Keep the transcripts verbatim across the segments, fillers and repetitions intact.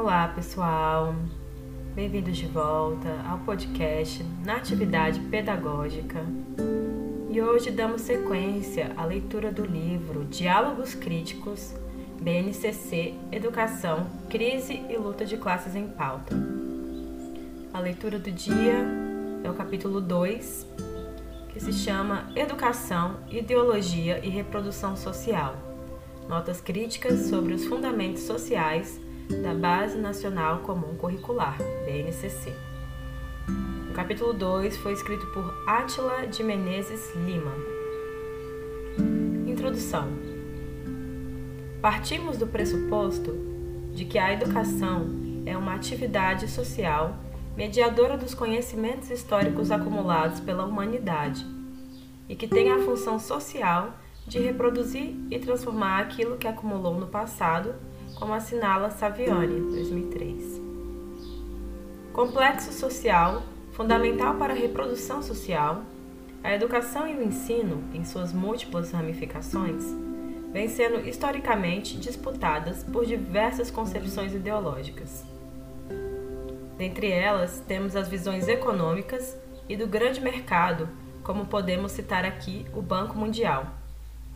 Olá pessoal, bem-vindos de volta ao podcast Natividade Pedagógica e hoje damos sequência à leitura do livro Diálogos Críticos, B N C C, Educação, Crise e Luta de Classes em Pauta. A leitura do dia é o capítulo dois, que se chama Educação, Ideologia e Reprodução Social, Notas Críticas sobre os Fundamentos Sociais da Base Nacional Comum Curricular, B N C C. O capítulo dois foi escrito por Átila de Menezes Lima. Introdução. Partimos do pressuposto de que a educação é uma atividade social mediadora dos conhecimentos históricos acumulados pela humanidade e que tem a função social de reproduzir e transformar aquilo que acumulou no passado, como assinala Saviani, dois mil e três. Complexo social, fundamental para a reprodução social, a educação e o ensino, em suas múltiplas ramificações, vêm sendo historicamente disputadas por diversas concepções ideológicas. Dentre elas, temos as visões econômicas e do grande mercado, como podemos citar aqui o Banco Mundial,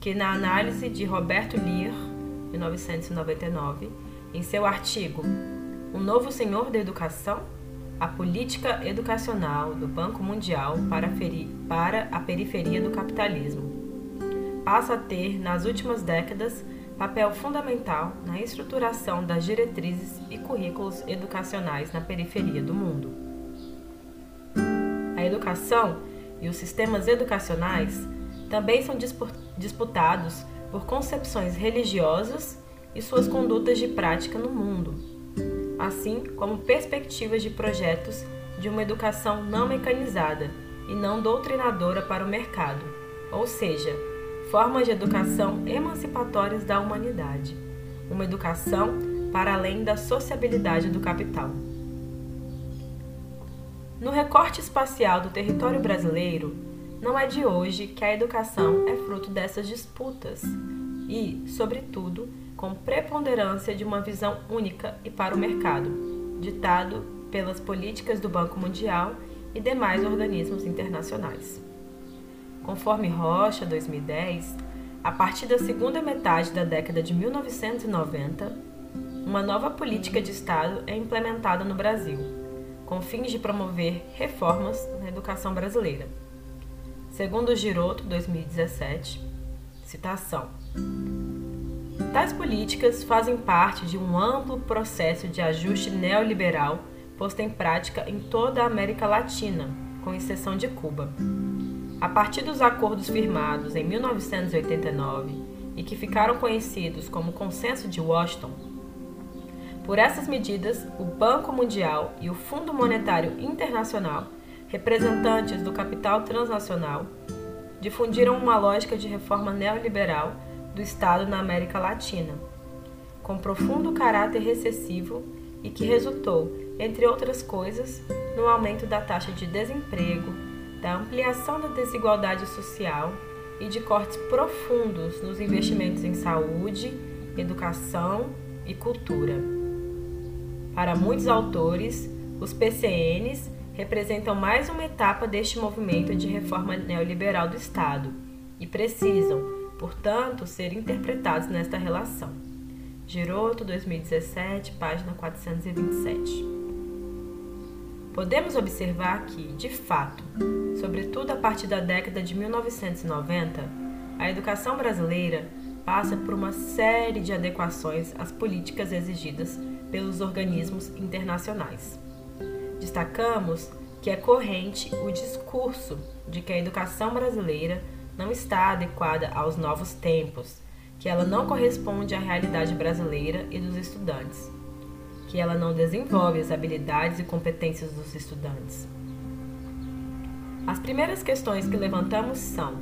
que na análise de Roberto Leher, mil novecentos e noventa e nove, em seu artigo O Novo Senhor da Educação? A Política Educacional do Banco Mundial para, ferir, para a Periferia do Capitalismo, passa a ter, nas últimas décadas, papel fundamental na estruturação das diretrizes e currículos educacionais na periferia do mundo. A educação e os sistemas educacionais também são disputados por concepções religiosas e suas condutas de prática no mundo, assim como perspectivas de projetos de uma educação não mecanizada e não doutrinadora para o mercado, ou seja, formas de educação emancipatórias da humanidade, uma educação para além da sociabilidade do capital. No recorte espacial do território brasileiro, não é de hoje que a educação é fruto dessas disputas e, sobretudo, com preponderância de uma visão única e para o mercado, ditado pelas políticas do Banco Mundial e demais organismos internacionais. Conforme Rocha, dois mil e dez, a partir da segunda metade da década de mil novecentos e noventa, uma nova política de Estado é implementada no Brasil, com fins de promover reformas na educação brasileira. Segundo Giroto, dois mil e dezessete, citação: tais políticas fazem parte de um amplo processo de ajuste neoliberal posto em prática em toda a América Latina, com exceção de Cuba. A partir dos acordos firmados em mil novecentos e oitenta e nove e que ficaram conhecidos como Consenso de Washington, por essas medidas, o Banco Mundial e o Fundo Monetário Internacional, representantes do capital transnacional, difundiram uma lógica de reforma neoliberal do Estado na América Latina, com profundo caráter recessivo e que resultou, entre outras coisas, no aumento da taxa de desemprego, da ampliação da desigualdade social e de cortes profundos nos investimentos em saúde, educação e cultura. Para muitos autores, os P C Ns representam mais uma etapa deste movimento de reforma neoliberal do Estado e precisam, portanto, ser interpretados nesta relação. Giroto, dois mil e dezessete, página quatrocentos e vinte e sete. Podemos observar que, de fato, sobretudo a partir da década de mil novecentos e noventa, a educação brasileira passa por uma série de adequações às políticas exigidas pelos organismos internacionais. Destacamos que é corrente o discurso de que a educação brasileira não está adequada aos novos tempos, que ela não corresponde à realidade brasileira e dos estudantes, que ela não desenvolve as habilidades e competências dos estudantes. As primeiras questões que levantamos são: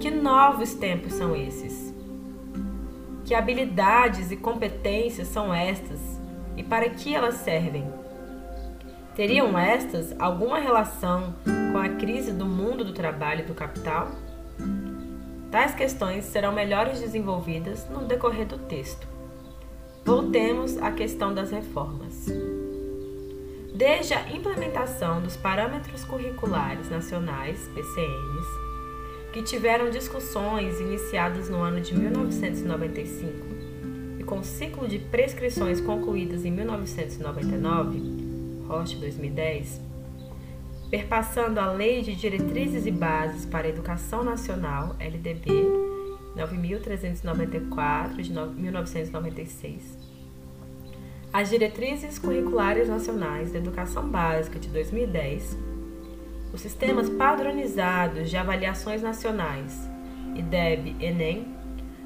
que novos tempos são esses? Que habilidades e competências são estas e para que elas servem? Teriam estas alguma relação com a crise do mundo do trabalho e do capital? Tais questões serão melhor desenvolvidas no decorrer do texto. Voltemos à questão das reformas. Desde a implementação dos Parâmetros Curriculares Nacionais, P C Ns, que tiveram discussões iniciadas no ano de mil novecentos e noventa e cinco e com o ciclo de prescrições concluídas em mil novecentos e noventa e nove, Rocha dois mil e dez, perpassando a Lei de Diretrizes e Bases para a Educação Nacional, L D B, nove mil trezentos e noventa e quatro, de mil novecentos e noventa e seis. As Diretrizes Curriculares Nacionais da Educação Básica de dois mil e dez, os sistemas padronizados de avaliações nacionais, I D E B, Enem,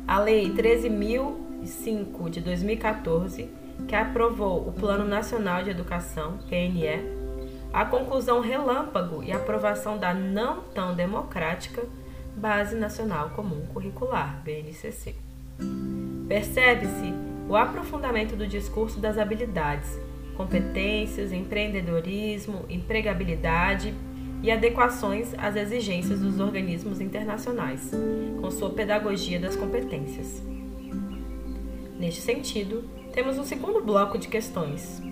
a Lei treze mil e cinco, de dois mil e quatorze, que aprovou o Plano Nacional de Educação, P N E, a conclusão relâmpago e aprovação da não tão democrática Base Nacional Comum Curricular, B N C C. Percebe-se o aprofundamento do discurso das habilidades, competências, empreendedorismo, empregabilidade e adequações às exigências dos organismos internacionais, com sua pedagogia das competências. Neste sentido, temos um segundo bloco de questões,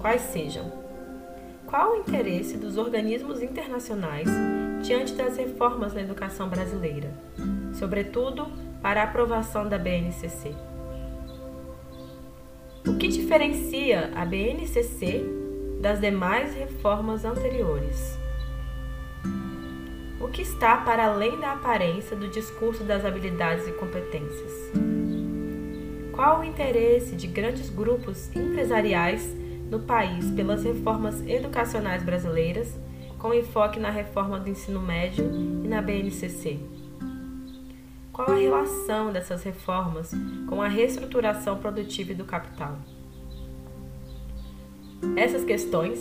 quais sejam: qual o interesse dos organismos internacionais diante das reformas na educação brasileira, sobretudo para a aprovação da B N C C? O que diferencia a B N C C das demais reformas anteriores? O que está para além da aparência do discurso das habilidades e competências? Qual o interesse de grandes grupos empresariais no país pelas reformas educacionais brasileiras, com enfoque na reforma do ensino médio e na B N C C? Qual a relação dessas reformas com a reestruturação produtiva e do capital? Essas questões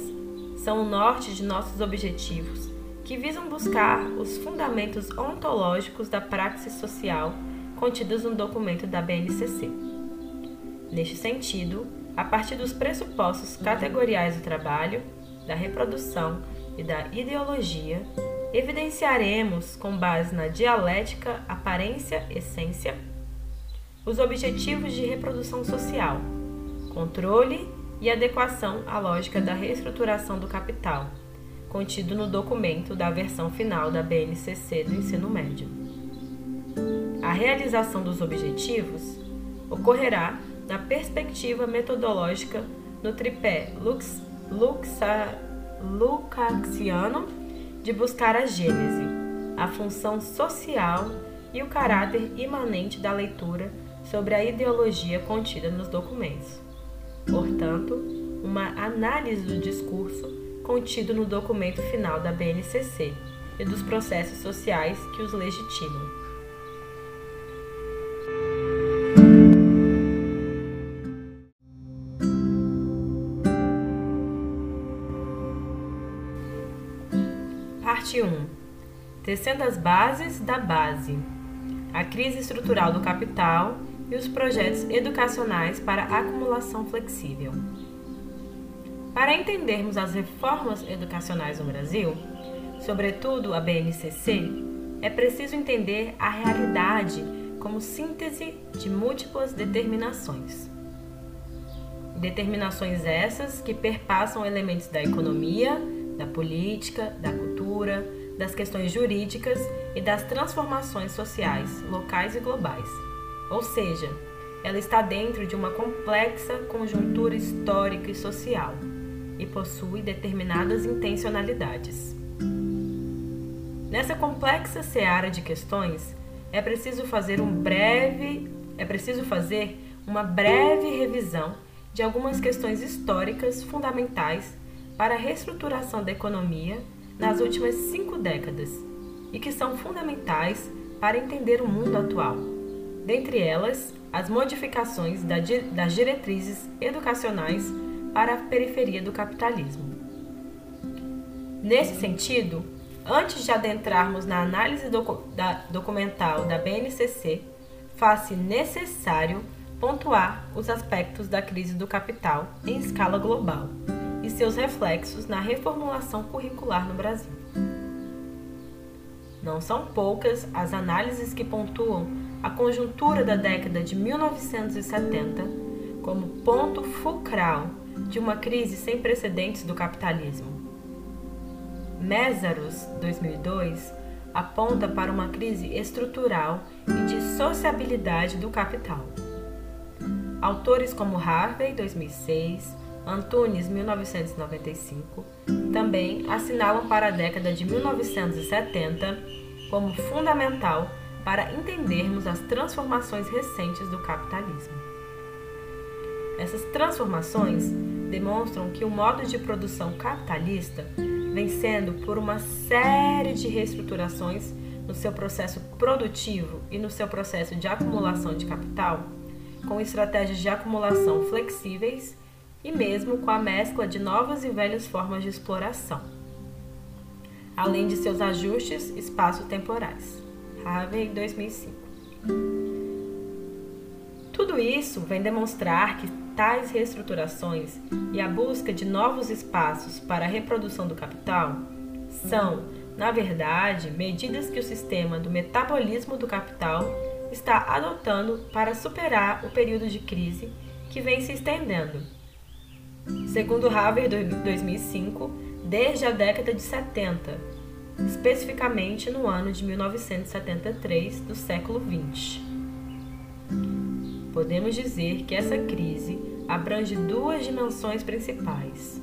são o norte de nossos objetivos, que visam buscar os fundamentos ontológicos da praxis social contidos no documento da B N C C. Neste sentido, a partir dos pressupostos categoriais do trabalho, da reprodução e da ideologia, evidenciaremos, com base na dialética aparência-essência, os objetivos de reprodução social, controle e adequação à lógica da reestruturação do capital, contido no documento da versão final da B N C C do ensino médio. A realização dos objetivos ocorrerá na perspectiva metodológica no tripé Lux, Luxa, Lukácsiano de buscar a gênese, a função social e o caráter imanente da leitura sobre a ideologia contida nos documentos. Portanto, uma análise do discurso contido no documento final da B N C C e dos processos sociais que os legitimam. Parte um. Tecendo as bases da base, a crise estrutural do capital e os projetos educacionais para acumulação flexível. Para entendermos as reformas educacionais no Brasil, sobretudo a B N C C, é preciso entender a realidade como síntese de múltiplas determinações. Determinações essas que perpassam elementos da economia, da política, da cultura, das questões jurídicas e das transformações sociais, locais e globais. Ou seja, ela está dentro de uma complexa conjuntura histórica e social e possui determinadas intencionalidades. Nessa complexa seara de questões, é preciso fazer um breve, é preciso fazer uma breve revisão de algumas questões históricas fundamentais para a reestruturação da economia nas últimas cinco décadas e que são fundamentais para entender o mundo atual. Dentre elas, as modificações das diretrizes educacionais para a periferia do capitalismo. Nesse sentido, antes de adentrarmos na análise documental da B N C C, faz-se necessário pontuar os aspectos da crise do capital em escala global e seus reflexos na reformulação curricular no Brasil. Não são poucas as análises que pontuam a conjuntura da década de mil novecentos e setenta como ponto fulcral de uma crise sem precedentes do capitalismo. Mészáros, dois mil e dois, aponta para uma crise estrutural e de sociabilidade do capital. Autores como Harvey, dois mil e seis, Antunes, mil novecentos e noventa e cinco, também assinalam para a década de mil novecentos e setenta como fundamental para entendermos as transformações recentes do capitalismo. Essas transformações demonstram que o modo de produção capitalista vem sendo por uma série de reestruturações no seu processo produtivo e no seu processo de acumulação de capital, com estratégias de acumulação flexíveis e mesmo com a mescla de novas e velhas formas de exploração, além de seus ajustes espaço-temporais. Harvey, dois mil e cinco. Tudo isso vem demonstrar que tais reestruturações e a busca de novos espaços para a reprodução do capital são, na verdade, medidas que o sistema do metabolismo do capital está adotando para superar o período de crise que vem se estendendo. Segundo Harvey, dois mil e cinco, desde a década de setenta, especificamente no ano de mil novecentos e setenta e três do século vinte. Podemos dizer que essa crise abrange duas dimensões principais.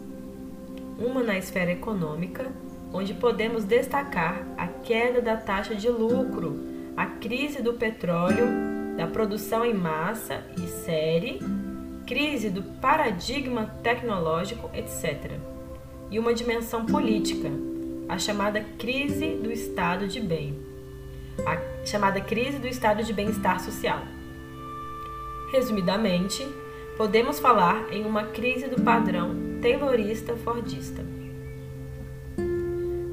Uma na esfera econômica, onde podemos destacar a queda da taxa de lucro, a crise do petróleo, da produção em massa e série, crise do paradigma tecnológico, etcétera. E uma dimensão política, a chamada crise do estado de bem, a chamada crise do estado de bem-estar social. Resumidamente, podemos falar em uma crise do padrão taylorista-fordista.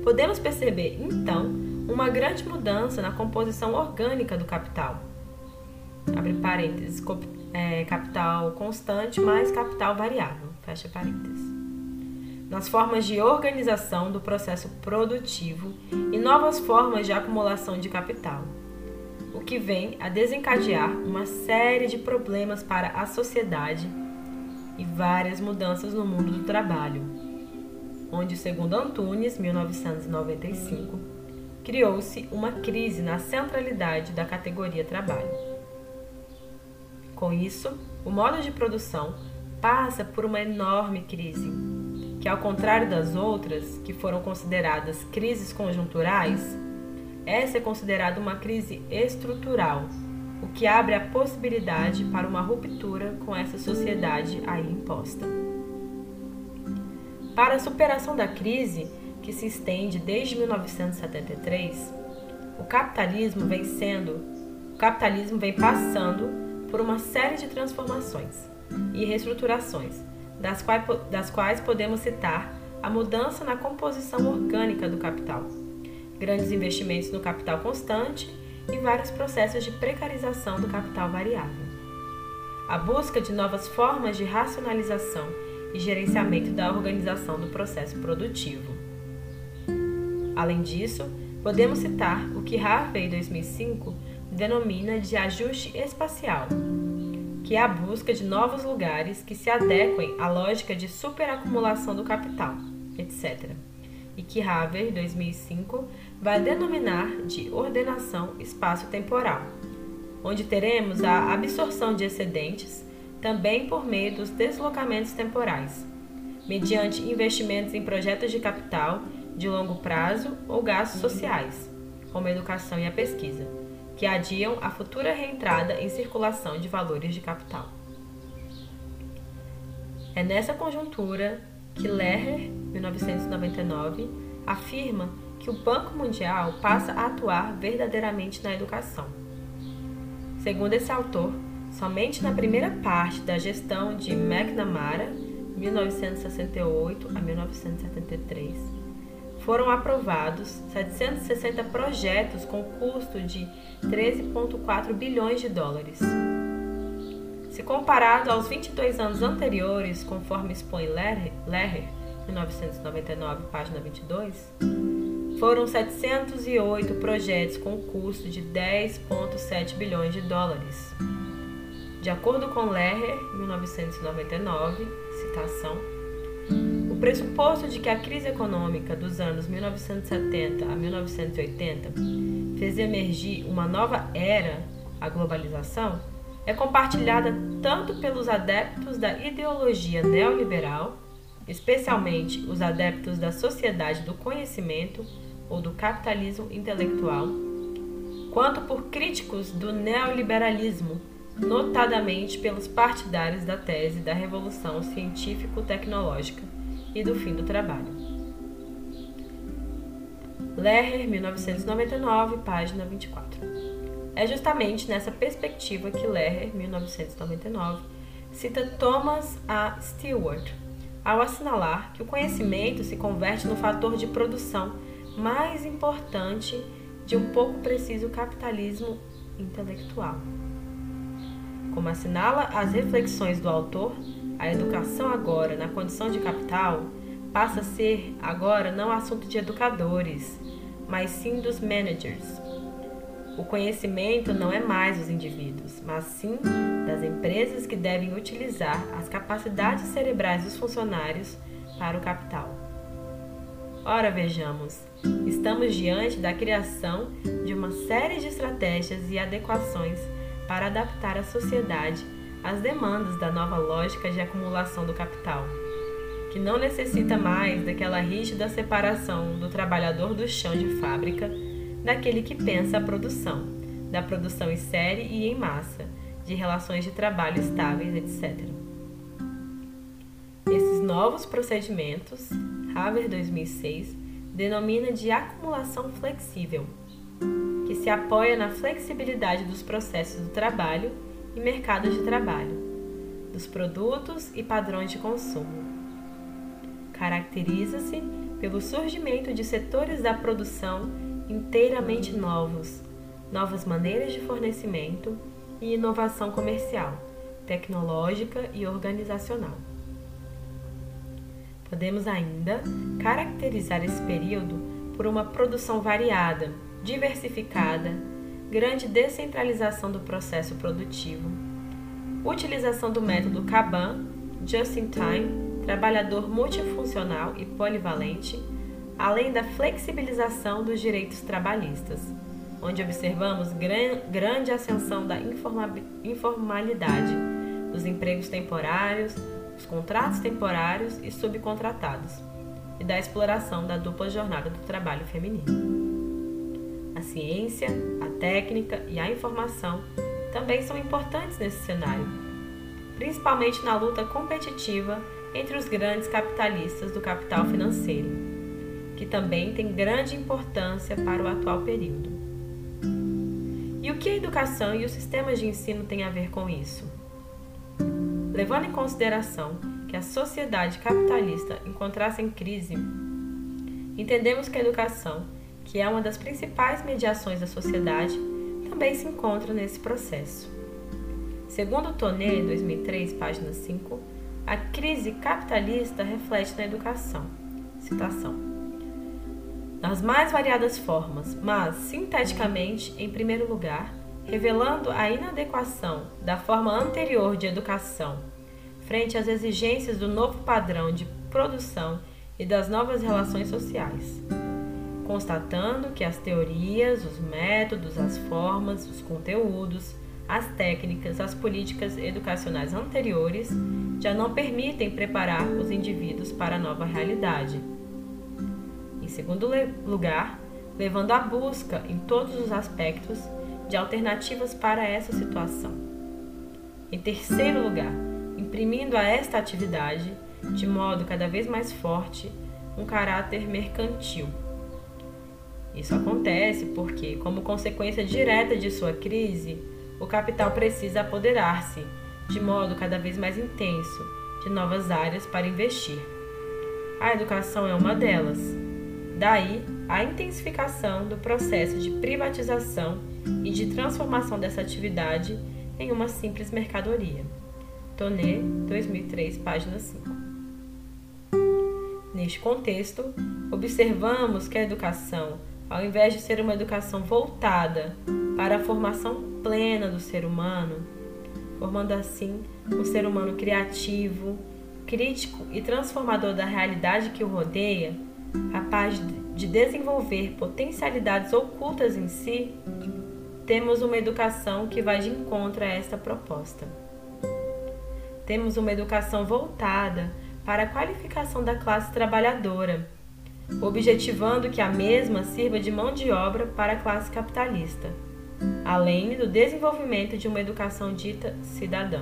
Podemos perceber, então, uma grande mudança na composição orgânica do capital. Abre parênteses, é, capital constante mais capital variável, fecha parênteses. Nas formas de organização do processo produtivo e novas formas de acumulação de capital, o que vem a desencadear uma série de problemas para a sociedade e várias mudanças no mundo do trabalho, onde, segundo Antunes, mil novecentos e noventa e cinco, criou-se uma crise na centralidade da categoria trabalho. Com isso, o modo de produção passa por uma enorme crise, que, ao contrário das outras, que foram consideradas crises conjunturais, essa é considerada uma crise estrutural, o que abre a possibilidade para uma ruptura com essa sociedade aí imposta. Para a superação da crise, que se estende desde mil novecentos e setenta e três, o capitalismo vem sendo, o capitalismo vem passando por uma série de transformações e reestruturações, Das quais, das quais podemos citar a mudança na composição orgânica do capital, grandes investimentos no capital constante e vários processos de precarização do capital variável. A busca de novas formas de racionalização e gerenciamento da organização do processo produtivo. Além disso, podemos citar o que Harvey, dois mil e cinco, denomina de ajuste espacial, que é a busca de novos lugares que se adequem à lógica de superacumulação do capital, etcétera, e que Harvey, dois mil e cinco, vai denominar de ordenação espaço-temporal, onde teremos a absorção de excedentes também por meio dos deslocamentos temporais, mediante investimentos em projetos de capital de longo prazo ou gastos sociais, como a educação e a pesquisa, que adiam a futura reentrada em circulação de valores de capital. É nessa conjuntura que Leher, mil novecentos e noventa e nove, afirma que o Banco Mundial passa a atuar verdadeiramente na educação. Segundo esse autor, somente na primeira parte da gestão de McNamara, mil novecentos e sessenta e oito a mil novecentos e setenta e três, foram aprovados setecentos e sessenta projetos com custo de treze vírgula quatro bilhões de dólares. Se comparado aos vinte e dois anos anteriores, conforme expõe Leher, Leher mil novecentos e noventa e nove, página vinte e dois, foram setecentos e oito projetos com custo de dez vírgula sete bilhões de dólares. De acordo com Leher, mil novecentos e noventa e nove, citação, o pressuposto de que a crise econômica dos anos mil novecentos e setenta a mil novecentos e oitenta fez emergir uma nova era, a globalização, é compartilhada tanto pelos adeptos da ideologia neoliberal, especialmente os adeptos da sociedade do conhecimento ou do capitalismo intelectual, quanto por críticos do neoliberalismo, notadamente pelos partidários da tese da revolução científico-tecnológica e do fim do trabalho. Leher, mil novecentos e noventa e nove, página vinte e quatro. É justamente nessa perspectiva que Leher, mil novecentos e noventa e nove, cita Thomas A. Stewart, ao assinalar que o conhecimento se converte no fator de produção mais importante de um pouco preciso capitalismo intelectual. Como assinala as reflexões do autor, a educação agora, na condição de capital, passa a ser agora não assunto de educadores, mas sim dos managers. O conhecimento não é mais dos indivíduos, mas sim das empresas que devem utilizar as capacidades cerebrais dos funcionários para o capital. Ora, vejamos, estamos diante da criação de uma série de estratégias e adequações para adaptar a sociedade às demandas da nova lógica de acumulação do capital, que não necessita mais daquela rígida separação do trabalhador do chão de fábrica, daquele que pensa a produção, da produção em série e em massa, de relações de trabalho estáveis, etcétera. Esses novos procedimentos, Harvey dois mil e seis, denomina de acumulação flexível, que se apoia na flexibilidade dos processos do trabalho e mercado de trabalho, dos produtos e padrões de consumo. Caracteriza-se pelo surgimento de setores da produção inteiramente novos, novas maneiras de fornecimento e inovação comercial, tecnológica e organizacional. Podemos ainda caracterizar esse período por uma produção variada, diversificada, grande descentralização do processo produtivo, utilização do método Kanban, just-in-time, trabalhador multifuncional e polivalente, além da flexibilização dos direitos trabalhistas, onde observamos gran- grande ascensão da informa- informalidade, dos empregos temporários, dos contratos temporários e subcontratados, e da exploração da dupla jornada do trabalho feminino. A ciência, a técnica e a informação também são importantes nesse cenário, principalmente na luta competitiva entre os grandes capitalistas do capital financeiro, que também tem grande importância para o atual período. E o que a educação e os sistemas de ensino têm a ver com isso? Levando em consideração que a sociedade capitalista encontrasse em crise, entendemos que a educação, que é uma das principais mediações da sociedade, também se encontra nesse processo. Segundo Tonet, dois mil e três, página cinco, a crise capitalista reflete na educação. Citação. Nas mais variadas formas, mas, sinteticamente, em primeiro lugar, revelando a inadequação da forma anterior de educação, frente às exigências do novo padrão de produção e das novas relações sociais, constatando que as teorias, os métodos, as formas, os conteúdos, as técnicas, as políticas educacionais anteriores já não permitem preparar os indivíduos para a nova realidade. Em segundo lugar, levando à busca, em todos os aspectos, de alternativas para essa situação. Em terceiro lugar, imprimindo a esta atividade, de modo cada vez mais forte, um caráter mercantil. Isso acontece porque, como consequência direta de sua crise, o capital precisa apoderar-se, de modo cada vez mais intenso, de novas áreas para investir. A educação é uma delas. Daí, a intensificação do processo de privatização e de transformação dessa atividade em uma simples mercadoria. Tonet, dois mil e três, página cinco. Neste contexto, observamos que a educação, ao invés de ser uma educação voltada para a formação plena do ser humano, formando assim um ser humano criativo, crítico e transformador da realidade que o rodeia, capaz de desenvolver potencialidades ocultas em si, temos uma educação que vai de encontro a esta proposta. Temos uma educação voltada para a qualificação da classe trabalhadora, objetivando que a mesma sirva de mão de obra para a classe capitalista, além do desenvolvimento de uma educação dita cidadã.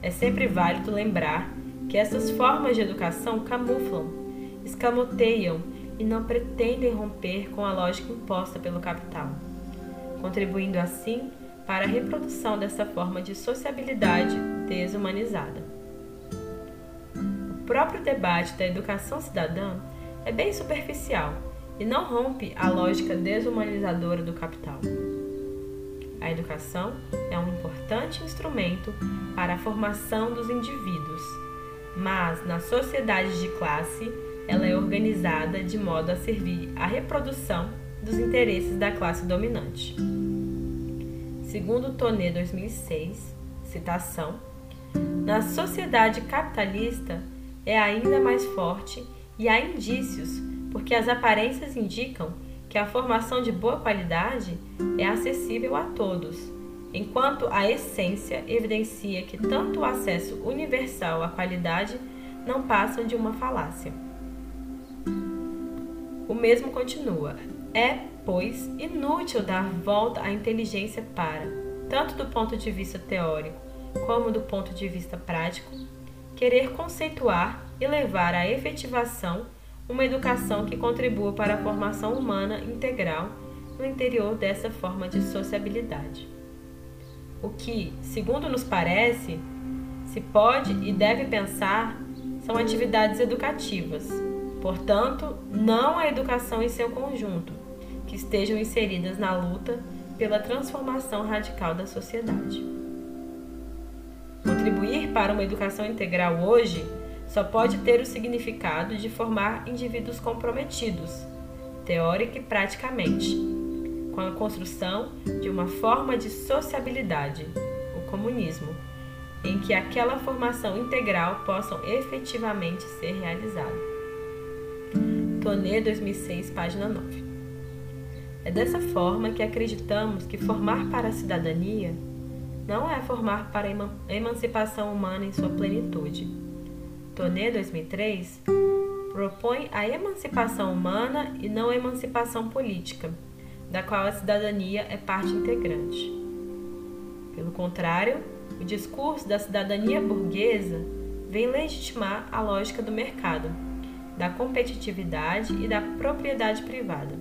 É sempre válido lembrar que essas formas de educação camuflam, escamoteiam e não pretendem romper com a lógica imposta pelo capital, contribuindo assim para a reprodução dessa forma de sociabilidade desumanizada. O próprio debate da educação cidadã é bem superficial e não rompe a lógica desumanizadora do capital. A educação é um importante instrumento para a formação dos indivíduos, mas na sociedade de classe ela é organizada de modo a servir à reprodução dos interesses da classe dominante. Segundo Tonet, dois mil e seis, citação, na sociedade capitalista é ainda mais forte e há indícios, porque as aparências indicam que a formação de boa qualidade é acessível a todos, enquanto a essência evidencia que tanto o acesso universal à qualidade não passam de uma falácia. O mesmo continua. É, pois, inútil dar volta à inteligência para, tanto do ponto de vista teórico como do ponto de vista prático, querer conceituar e levar à efetivação uma educação que contribua para a formação humana integral no interior dessa forma de sociabilidade. O que, segundo nos parece, se pode e deve pensar são atividades educativas, portanto, não a educação em seu conjunto, que estejam inseridas na luta pela transformação radical da sociedade. Contribuir para uma educação integral hoje só pode ter o significado de formar indivíduos comprometidos, teórica e praticamente, com a construção de uma forma de sociabilidade, o comunismo, em que aquela formação integral possa efetivamente ser realizada. Tonet, dois mil e seis, página nove. É dessa forma que acreditamos que formar para a cidadania não é formar para a emancipação humana em sua plenitude. Tonet, dois mil e três, propõe a emancipação humana e não a emancipação política, da qual a cidadania é parte integrante. Pelo contrário, o discurso da cidadania burguesa vem legitimar a lógica do mercado, da competitividade e da propriedade privada.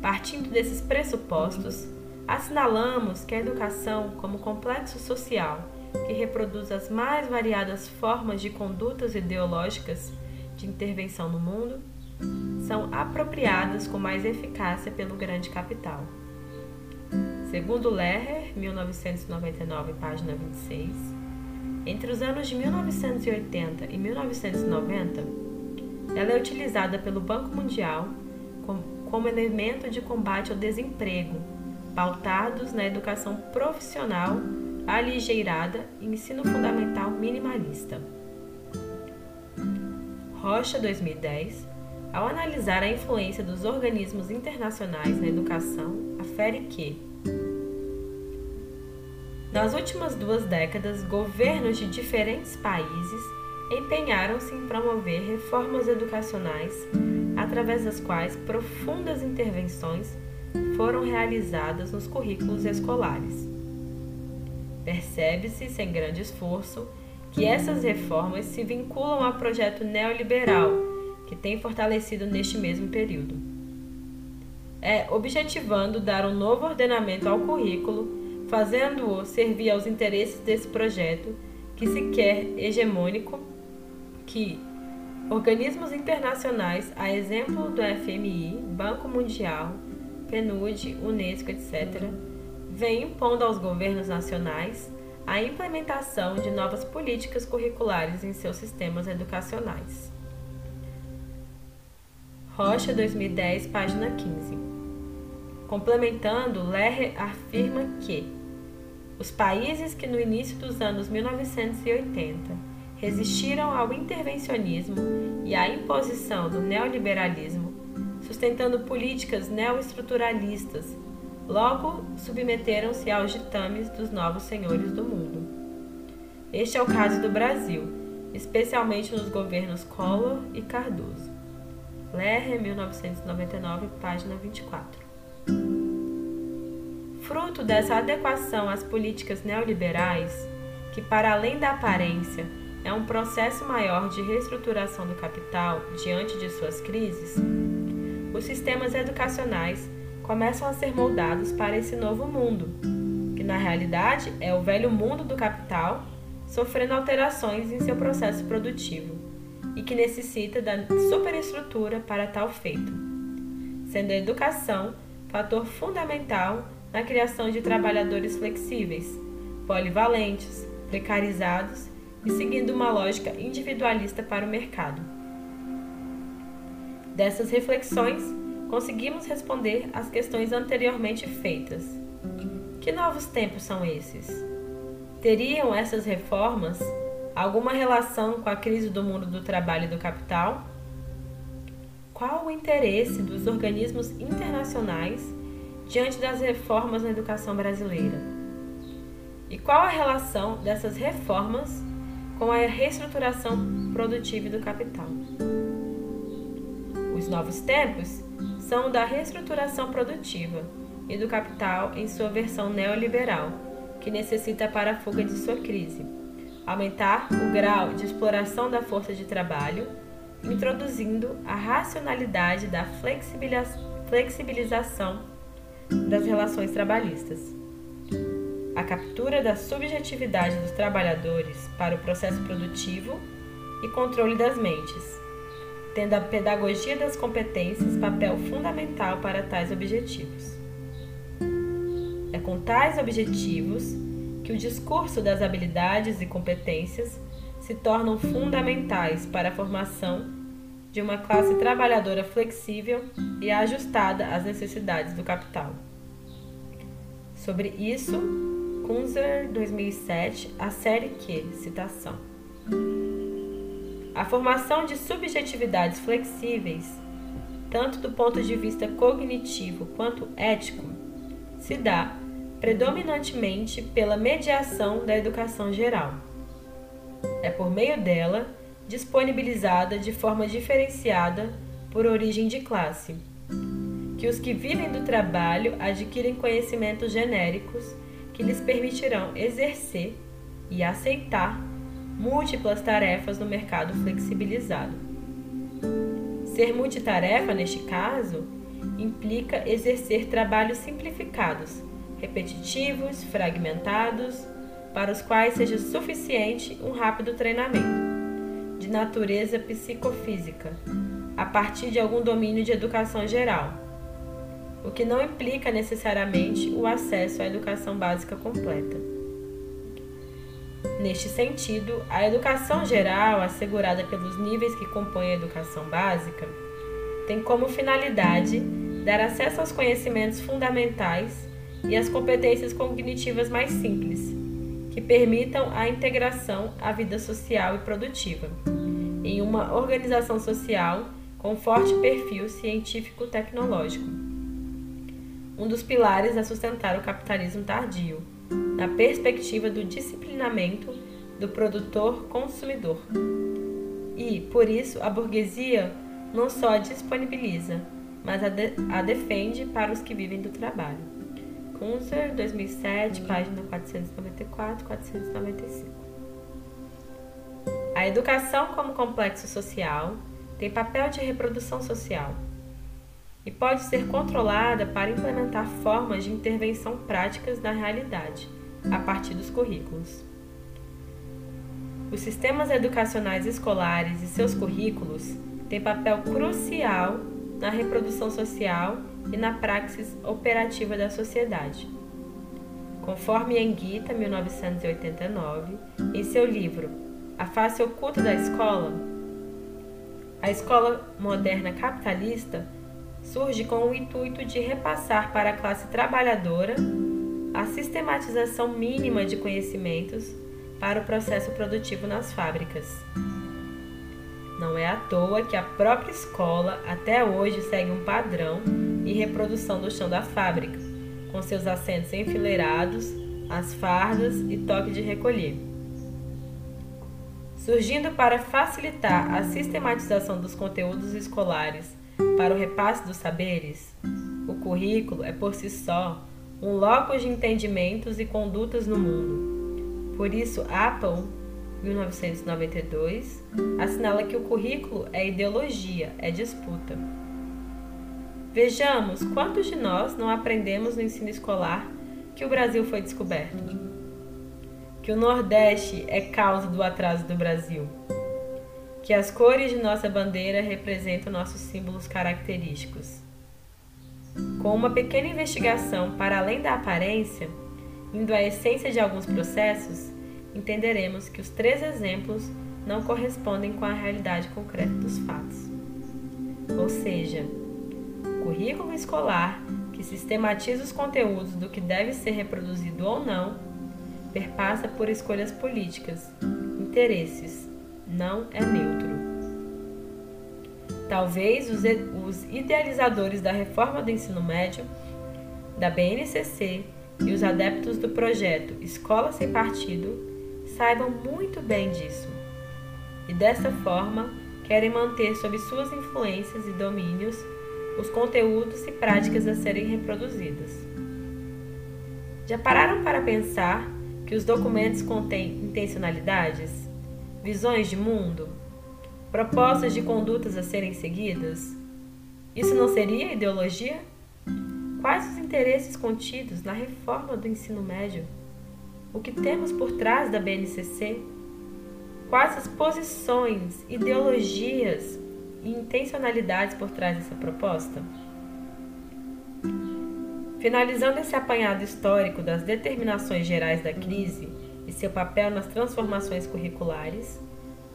Partindo desses pressupostos, assinalamos que a educação, como complexo social que reproduz as mais variadas formas de condutas ideológicas de intervenção no mundo, são apropriadas com mais eficácia pelo grande capital. Segundo Leher, mil novecentos e noventa e nove, página vinte e seis, entre os anos de mil novecentos e oitenta e mil novecentos e noventa, ela é utilizada pelo Banco Mundial como elemento de combate ao desemprego, pautados na educação profissional aligeirada e ensino fundamental minimalista. Rocha, dois mil e dez, ao analisar a influência dos organismos internacionais na educação, afere que nas últimas duas décadas, governos de diferentes países empenharam-se em promover reformas educacionais, através das quais profundas intervenções foram realizadas nos currículos escolares. Percebe-se, sem grande esforço, que essas reformas se vinculam ao projeto neoliberal, que tem fortalecido neste mesmo período. É objetivando dar um novo ordenamento ao currículo, fazendo-o servir aos interesses desse projeto, que se quer hegemônico, que organismos internacionais, a exemplo do F M I, Banco Mundial, PNUD, Unesco, etcétera, vêm impondo aos governos nacionais a implementação de novas políticas curriculares em seus sistemas educacionais. Rocha, dois mil e dez, página quinze. Complementando, Leher afirma que Os países que no início dos anos mil novecentos e oitenta resistiram ao intervencionismo e à imposição do neoliberalismo, sustentando políticas neoestruturalistas, logo submeteram-se aos ditames dos novos senhores do mundo. Este é o caso do Brasil, especialmente nos governos Collor e Cardoso. Leher, mil novecentos e noventa e nove, página vinte e quatro. Fruto dessa adequação às políticas neoliberais, que para além da aparência é um processo maior de reestruturação do capital diante de suas crises, os sistemas educacionais começam a ser moldados para esse novo mundo, que na realidade é o velho mundo do capital, sofrendo alterações em seu processo produtivo, e que necessita da superestrutura para tal feito, sendo a educação fator fundamental na criação de trabalhadores flexíveis, polivalentes, precarizados e seguindo uma lógica individualista para o mercado. Dessas reflexões, conseguimos responder às questões anteriormente feitas. Que novos tempos são esses? Teriam essas reformas alguma relação com a crise do mundo do trabalho e do capital? Qual o interesse dos organismos internacionais diante das reformas na educação brasileira? E qual a relação dessas reformas com a reestruturação produtiva do capital? Os novos tempos são da reestruturação produtiva e do capital em sua versão neoliberal, que necessita para a fuga de sua crise aumentar o grau de exploração da força de trabalho, introduzindo a racionalidade da flexibilização das relações trabalhistas. A captura da subjetividade dos trabalhadores para o processo produtivo e controle das mentes, tendo a pedagogia das competências papel fundamental para tais objetivos. É com tais objetivos que o discurso das habilidades e competências se tornam fundamentais para a formação de uma classe trabalhadora flexível e ajustada às necessidades do capital. Sobre isso, Kunzer, dois mil e sete, a série Q, citação. A formação de subjetividades flexíveis, tanto do ponto de vista cognitivo quanto ético, se dá predominantemente pela mediação da educação geral. É por meio dela, disponibilizada de forma diferenciada por origem de classe, que os que vivem do trabalho adquirem conhecimentos genéricos que lhes permitirão exercer e aceitar múltiplas tarefas no mercado flexibilizado. Ser multitarefa, neste caso, implica exercer trabalhos simplificados, repetitivos, fragmentados, para os quais seja suficiente um rápido treinamento, de natureza psicofísica, a partir de algum domínio de educação geral, o que não implica necessariamente o acesso à educação básica completa. Neste sentido, a educação geral, assegurada pelos níveis que compõem a educação básica, tem como finalidade dar acesso aos conhecimentos fundamentais e às competências cognitivas mais simples, que permitam a integração à vida social e produtiva, em uma organização social com forte perfil científico-tecnológico. Um dos pilares a sustentar o capitalismo tardio, na perspectiva do disciplinamento do produtor-consumidor. E, por isso, a burguesia não só a disponibiliza, mas a, de a defende para os que vivem do trabalho. Kunzer, dois mil e sete, página quatrocentos e noventa e quatro a quatrocentos e noventa e cinco. A educação como complexo social tem papel de reprodução social, e pode ser controlada para implementar formas de intervenção práticas na realidade, a partir dos currículos. Os sistemas educacionais escolares e seus currículos têm papel crucial na reprodução social e na praxis operativa da sociedade. Conforme Enguita, mil novecentos e oitenta e nove, em seu livro A Face Oculta da Escola, a escola moderna capitalista surge com o intuito de repassar para a classe trabalhadora a sistematização mínima de conhecimentos para o processo produtivo nas fábricas. Não é à toa que a própria escola até hoje segue um padrão e reprodução do chão da fábrica, com seus assentos enfileirados, as fardas e toque de recolher. Surgindo para facilitar a sistematização dos conteúdos escolares para o repasse dos saberes, o currículo é por si só um locus de entendimentos e condutas no mundo. Por isso, Apple, mil novecentos e noventa e dois, assinala que o currículo é ideologia, é disputa. Vejamos quantos de nós não aprendemos no ensino escolar que o Brasil foi descoberto, que o Nordeste é causa do atraso do Brasil, que as cores de nossa bandeira representam nossos símbolos característicos. Com uma pequena investigação para além da aparência, indo à essência de alguns processos, entenderemos que os três exemplos não correspondem com a realidade concreta dos fatos. Ou seja, o currículo escolar, que sistematiza os conteúdos do que deve ser reproduzido ou não, perpassa por escolhas políticas, interesses, não é neutro. Talvez os, os idealizadores da reforma do ensino médio, da B N C C e os adeptos do projeto Escola Sem Partido saibam muito bem disso, e dessa forma querem manter sob suas influências e domínios os conteúdos e práticas a serem reproduzidas. Já pararam para pensar que os documentos contêm intencionalidades, visões de mundo, propostas de condutas a serem seguidas? Isso não seria ideologia? Quais os interesses contidos na reforma do ensino médio? O que temos por trás da B N C C? Quais as posições, ideologias e intencionalidades por trás dessa proposta? Finalizando esse apanhado histórico das determinações gerais da crise e seu papel nas transformações curriculares,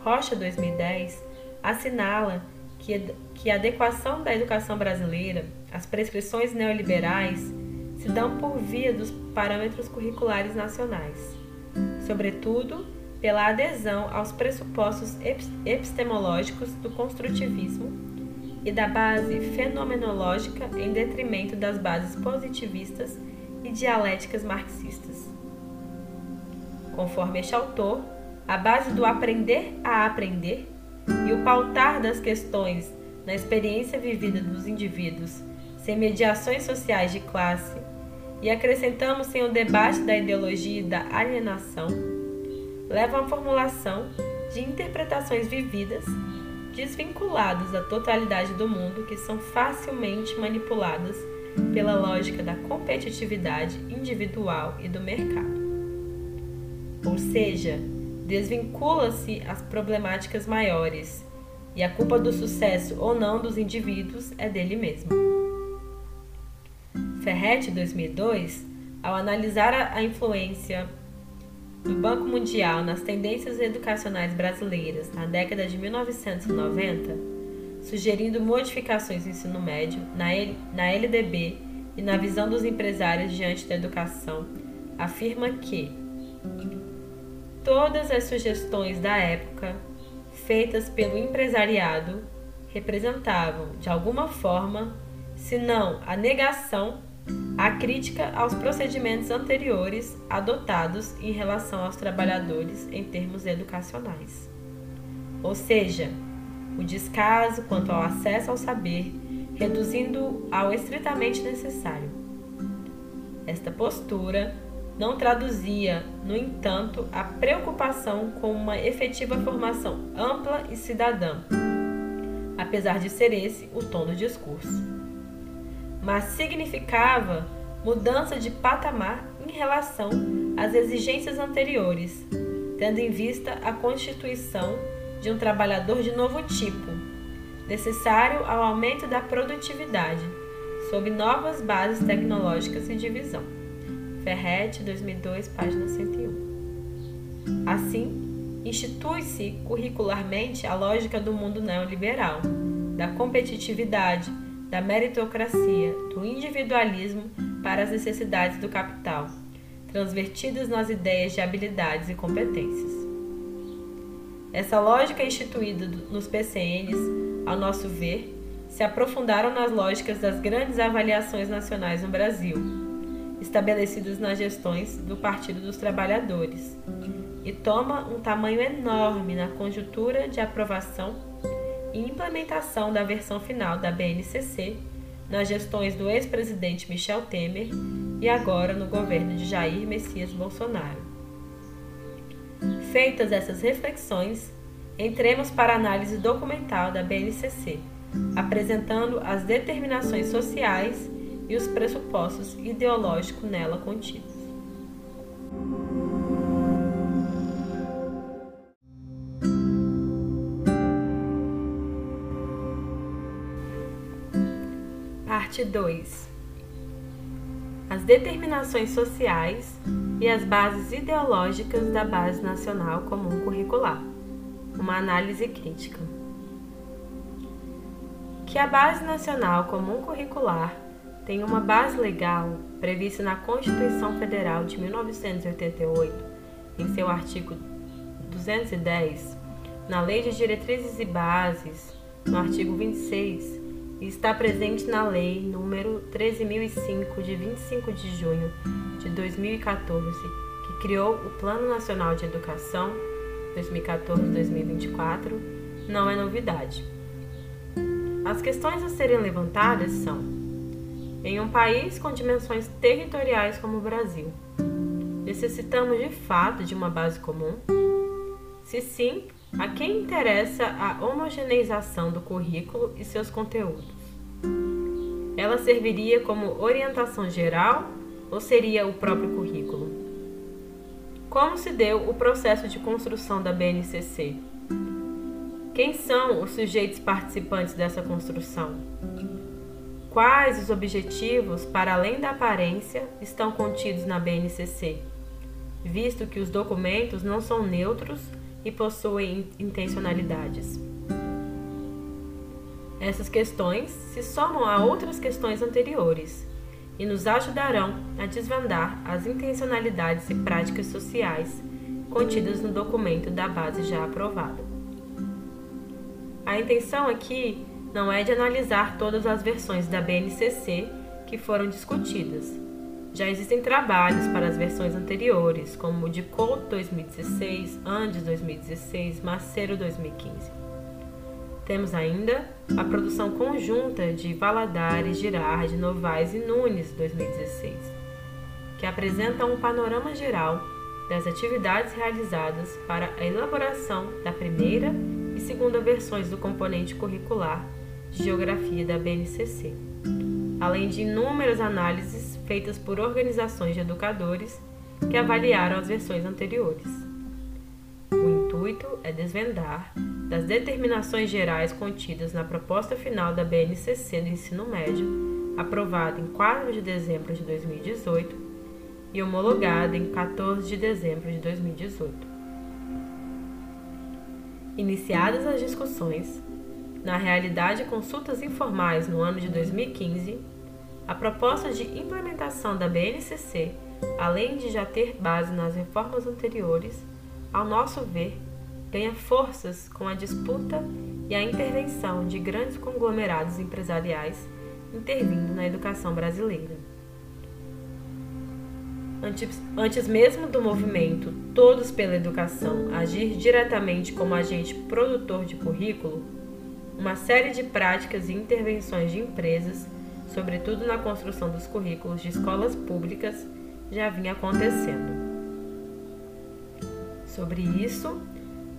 Rocha, dois mil e dez, assinala que, que a adequação da educação brasileira às prescrições neoliberais se dão por via dos parâmetros curriculares nacionais, sobretudo pela adesão aos pressupostos epistemológicos do construtivismo e da base fenomenológica em detrimento das bases positivistas e dialéticas marxistas. Conforme este autor, a base do aprender a aprender e o pautar das questões na experiência vivida dos indivíduos sem mediações sociais de classe, e acrescentamos sem o debate da ideologia e da alienação, levam à formulação de interpretações vividas, desvinculadas da totalidade do mundo, que são facilmente manipuladas pela lógica da competitividade individual e do mercado. Ou seja, desvincula-se as problemáticas maiores, e a culpa do sucesso ou não dos indivíduos é dele mesmo. Ferretti, dois mil e dois, ao analisar a influência do Banco Mundial nas tendências educacionais brasileiras na década de mil novecentos e noventa, sugerindo modificações no ensino médio, na L D B e na visão dos empresários diante da educação, afirma que todas as sugestões da época, feitas pelo empresariado, representavam, de alguma forma, se não a negação, a crítica aos procedimentos anteriores adotados em relação aos trabalhadores em termos educacionais. Ou seja, o descaso quanto ao acesso ao saber, reduzindo-o ao estritamente necessário. Esta postura não traduzia, no entanto, a preocupação com uma efetiva formação ampla e cidadã, apesar de ser esse o tom do discurso, mas significava mudança de patamar em relação às exigências anteriores, tendo em vista a constituição de um trabalhador de novo tipo, necessário ao aumento da produtividade, sob novas bases tecnológicas e divisão. Ferretti, dois mil e dois, página cento e um. Assim, institui-se curricularmente a lógica do mundo neoliberal, da competitividade, da meritocracia, do individualismo para as necessidades do capital transvertidas nas ideias de habilidades e competências. Essa lógica instituída nos P C Ns, ao nosso ver, se aprofundaram nas lógicas das grandes avaliações nacionais no Brasil, estabelecidas nas gestões do Partido dos Trabalhadores, e toma um tamanho enorme na conjuntura de aprovação e implementação da versão final da B N C C nas gestões do ex-presidente Michel Temer e agora no governo de Jair Messias Bolsonaro. Feitas essas reflexões, entremos para a análise documental da B N C C, apresentando as determinações sociais e os pressupostos ideológicos nela contidos. Parte dois. As determinações sociais e as bases ideológicas da Base Nacional Comum Curricular. Uma análise crítica. Que a Base Nacional Comum Curricular tem uma base legal prevista na Constituição Federal de mil novecentos e oitenta e oito, em seu artigo duzentos e dez, na Lei de Diretrizes e Bases, no artigo vinte e seis, e está presente na Lei número treze mil e cinco, de vinte e cinco de junho de dois mil e quatorze, que criou o Plano Nacional de Educação dois mil e quatorze a dois mil e vinte e quatro, não é novidade. As questões a serem levantadas são: em um país com dimensões territoriais como o Brasil, necessitamos de fato de uma base comum? Se sim, a quem interessa a homogeneização do currículo e seus conteúdos? Ela serviria como orientação geral ou seria o próprio currículo? Como se deu o processo de construção da B N C C? Quem são os sujeitos participantes dessa construção? Quais os objetivos, para além da aparência, estão contidos na B N C C, visto que os documentos não são neutros e possuem intencionalidades? Essas questões se somam a outras questões anteriores e nos ajudarão a desvendar as intencionalidades e práticas sociais contidas no documento da base já aprovada. A intenção aqui não é de analisar todas as versões da B N C C que foram discutidas. Já existem trabalhos para as versões anteriores, como o de Couto dois mil e dezesseis, Andes dois mil e dezesseis, Mészáros dois mil e quinze. Temos ainda a produção conjunta de Valadares, Girardi, Novaes e Nunes dois mil e dezesseis, que apresenta um panorama geral das atividades realizadas para a elaboração da primeira e segunda versões do componente curricular de Geografia da B N C C, além de inúmeras análises feitas por organizações de educadores que avaliaram as versões anteriores. O intuito é desvendar das determinações gerais contidas na proposta final da B N C C do ensino médio, aprovada em quatro de dezembro de dois mil e dezoito e homologada em quatorze de dezembro de dois mil e dezoito. Iniciadas as discussões, na realidade consultas informais no ano de dois mil e quinze, a proposta de implementação da B N C C, além de já ter base nas reformas anteriores, ao nosso ver, ganha forças com a disputa e a intervenção de grandes conglomerados empresariais intervindo na educação brasileira. Antes, antes mesmo do movimento Todos pela Educação agir diretamente como agente produtor de currículo, uma série de práticas e intervenções de empresas, sobretudo na construção dos currículos de escolas públicas, já vinha acontecendo. Sobre isso,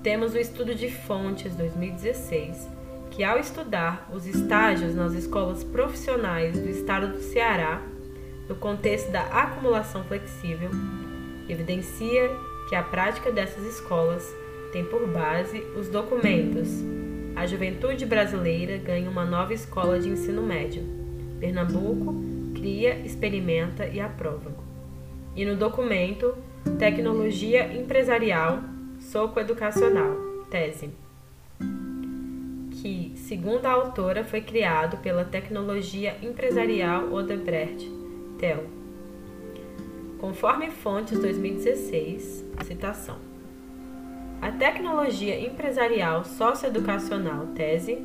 temos o estudo de Fontes dois mil e dezesseis, que ao estudar os estágios nas escolas profissionais do estado do Ceará, no contexto da acumulação flexível, evidencia que a prática dessas escolas tem por base os documentos A Juventude Brasileira Ganha uma Nova Escola de Ensino Médio, Pernambuco, Cria, Experimenta e Aprova, e no documento Tecnologia Empresarial, Soco Educacional, tese, que, segundo a autora, foi criado pela Tecnologia Empresarial Odebrecht, T E L. Conforme Fontes dois mil e dezesseis, citação. A tecnologia empresarial socioeducacional, tese,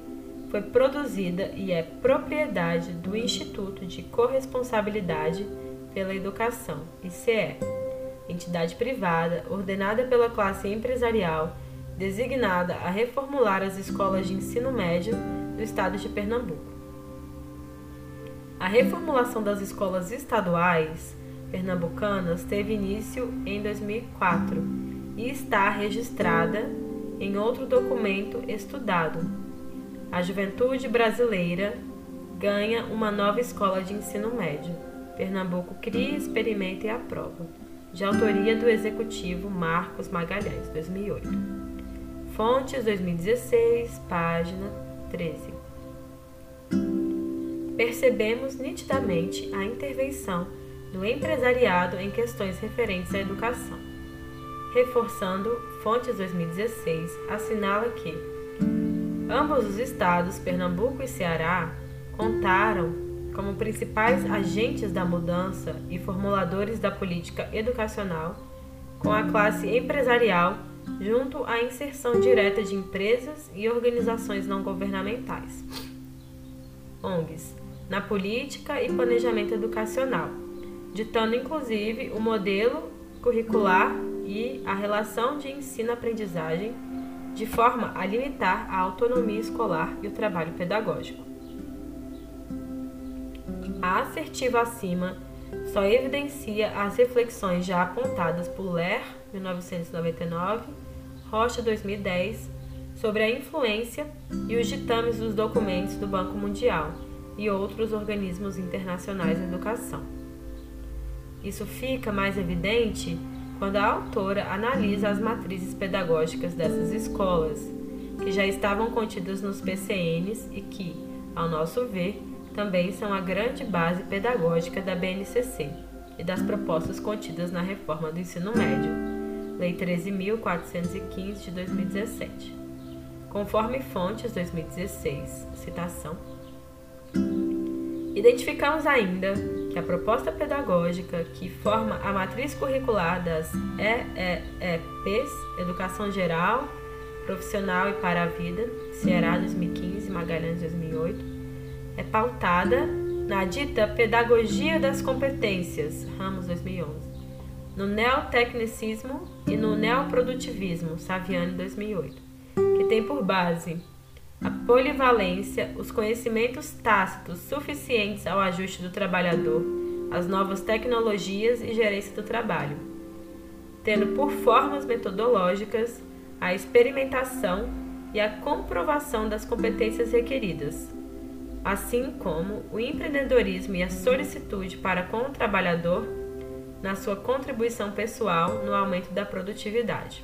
foi produzida e é propriedade do Instituto de Corresponsabilidade pela Educação, I C E, entidade privada ordenada pela classe empresarial designada a reformular as escolas de ensino médio do estado de Pernambuco. A reformulação das escolas estaduais pernambucanas teve início em dois mil e quatro e está registrada em outro documento estudado. A juventude brasileira ganha uma nova escola de ensino médio. Pernambuco cria, experimenta e aprova. De autoria do executivo Marcos Magalhães, dois mil e oito. Fontes, dois mil e dezesseis, página treze. Percebemos nitidamente a intervenção do empresariado em questões referentes à educação. Reforçando, Fontes dois mil e dezesseis assinala que ambos os estados, Pernambuco e Ceará, contaram como principais agentes da mudança e formuladores da política educacional com a classe empresarial junto à inserção direta de empresas e organizações não governamentais, O N Gs, na política e planejamento educacional, ditando inclusive o modelo curricular e a relação de ensino-aprendizagem, de forma a limitar a autonomia escolar e o trabalho pedagógico. A assertiva acima só evidencia as reflexões já apontadas por Leher, mil novecentos e noventa e nove, Rocha, dois mil e dez, sobre a influência e os ditames dos documentos do Banco Mundial e outros organismos internacionais da educação. Isso fica mais evidente quando a autora analisa as matrizes pedagógicas dessas escolas, que já estavam contidas nos P C Ns e que, ao nosso ver, também são a grande base pedagógica da B N C C e das propostas contidas na reforma do ensino médio, Lei treze mil quatrocentos e quinze de dois mil e dezessete. Conforme Fontes dois mil e dezesseis, citação. Identificamos ainda que a proposta pedagógica que forma a matriz curricular das E E E Ps, Educação Geral, Profissional e para a Vida, Ceará dois mil e quinze, Magalhães dois mil e oito, é pautada na dita Pedagogia das Competências, Ramos dois mil e onze, no neotecnicismo e no neoprodutivismo, Saviani dois mil e oito, que tem por base a polivalência, os conhecimentos tácitos suficientes ao ajuste do trabalhador, as novas tecnologias e gerência do trabalho, tendo por formas metodológicas a experimentação e a comprovação das competências requeridas, assim como o empreendedorismo e a solicitude para com o trabalhador na sua contribuição pessoal no aumento da produtividade.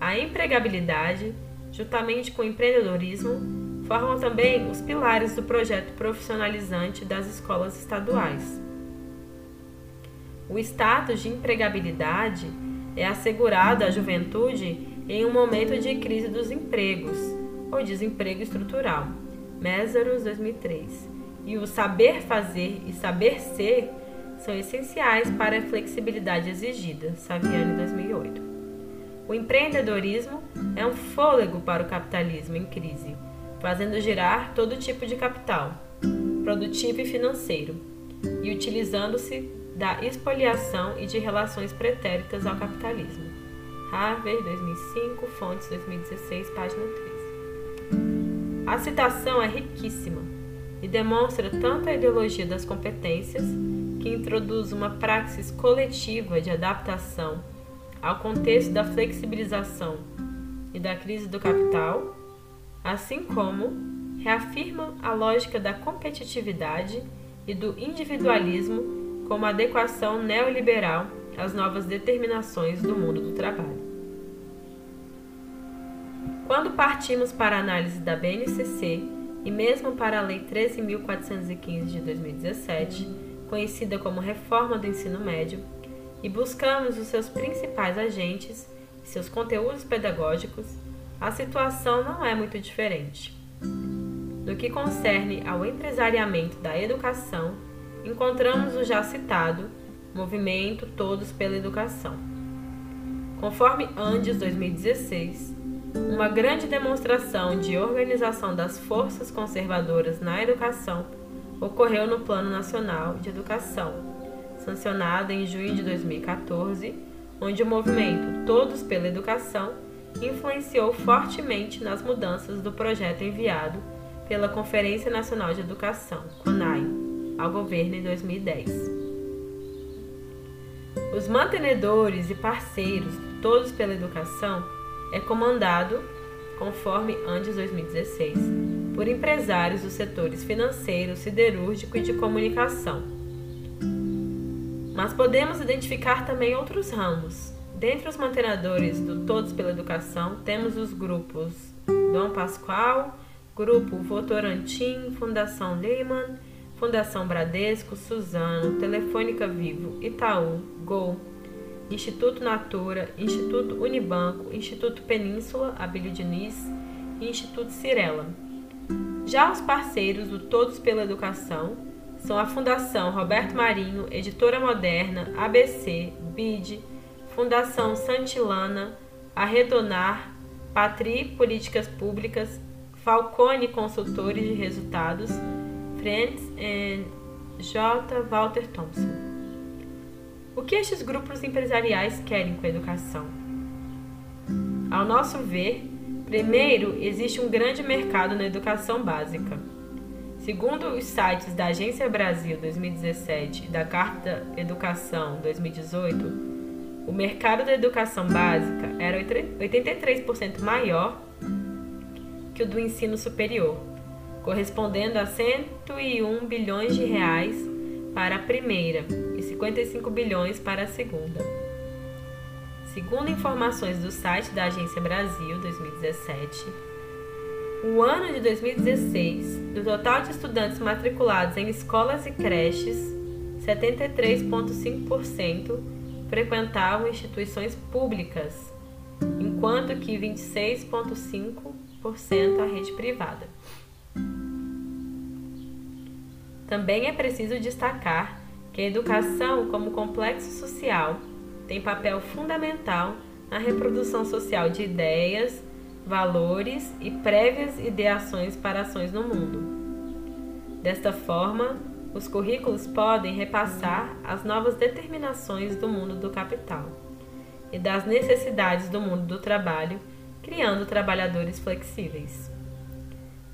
A empregabilidade, juntamente com o empreendedorismo, formam também os pilares do projeto profissionalizante das escolas estaduais. O status de empregabilidade é assegurado à juventude em um momento de crise dos empregos ou desemprego estrutural, Mészáros dois mil e três, e o saber fazer e saber ser são essenciais para a flexibilidade exigida, Saviani dois mil e oito. O empreendedorismo é um fôlego para o capitalismo em crise, fazendo girar todo tipo de capital, produtivo e financeiro, e utilizando-se da expoliação e de relações pretéritas ao capitalismo. Harvey dois mil e cinco, Fontes dois mil e dezesseis, página três. A citação é riquíssima e demonstra tanto a ideologia das competências, que introduz uma praxis coletiva de adaptação ao contexto da flexibilização e da crise do capital, assim como reafirma a lógica da competitividade e do individualismo como adequação neoliberal às novas determinações do mundo do trabalho. Quando partimos para a análise da B N C C e mesmo para a Lei treze mil quatrocentos e quinze de dois mil e dezessete, conhecida como Reforma do Ensino Médio, e buscamos os seus principais agentes e seus conteúdos pedagógicos, a situação não é muito diferente. No que concerne ao empresariamento da educação, encontramos o já citado Movimento Todos pela Educação. Conforme Andes dois mil e dezesseis, uma grande demonstração de organização das forças conservadoras na educação ocorreu no Plano Nacional de Educação, sancionada em junho de dois mil e quatorze, onde o movimento Todos pela Educação influenciou fortemente nas mudanças do projeto enviado pela Conferência Nacional de Educação, CONAE, ao governo em dois mil e dez. Os mantenedores e parceiros Todos pela Educação é comandado, conforme Andes dois mil e dezesseis, por empresários dos setores financeiro, siderúrgico e de comunicação. Mas podemos identificar também outros ramos. Dentre os mantenedores do Todos pela Educação, temos os grupos Dom Pascoal, Grupo Votorantim, Fundação Lehman, Fundação Bradesco, Suzano, Telefônica Vivo, Itaú, Gol, Instituto Natura, Instituto Unibanco, Instituto Península, Abílio Diniz e Instituto Cirela. Já os parceiros do Todos pela Educação são a Fundação Roberto Marinho, Editora Moderna, A B C, B I D, Fundação Santilana, Arredonar, Patri Políticas Públicas, Falcone Consultores de Resultados, Friends e J. Walter Thompson. O que estes grupos empresariais querem com a educação? Ao nosso ver, primeiro, existe um grande mercado na educação básica. Segundo os sites da Agência Brasil dois mil e dezessete e da Carta Educação dois mil e dezoito, o mercado da educação básica era oitenta e três por cento maior que o do ensino superior, correspondendo a cento e um bilhões de reais para a primeira e cinquenta e cinco bilhões para a segunda. Segundo informações do site da Agência Brasil dois mil e dezessete, o ano de dois mil e dezesseis, do total de estudantes matriculados em escolas e creches, setenta e três vírgula cinco por cento frequentavam instituições públicas, enquanto que vinte e seis vírgula cinco por cento a rede privada. Também é preciso destacar que a educação, como complexo social, tem papel fundamental na reprodução social de ideias, valores e prévias ideações para ações no mundo. Desta forma, os currículos podem repassar as novas determinações do mundo do capital e das necessidades do mundo do trabalho, criando trabalhadores flexíveis.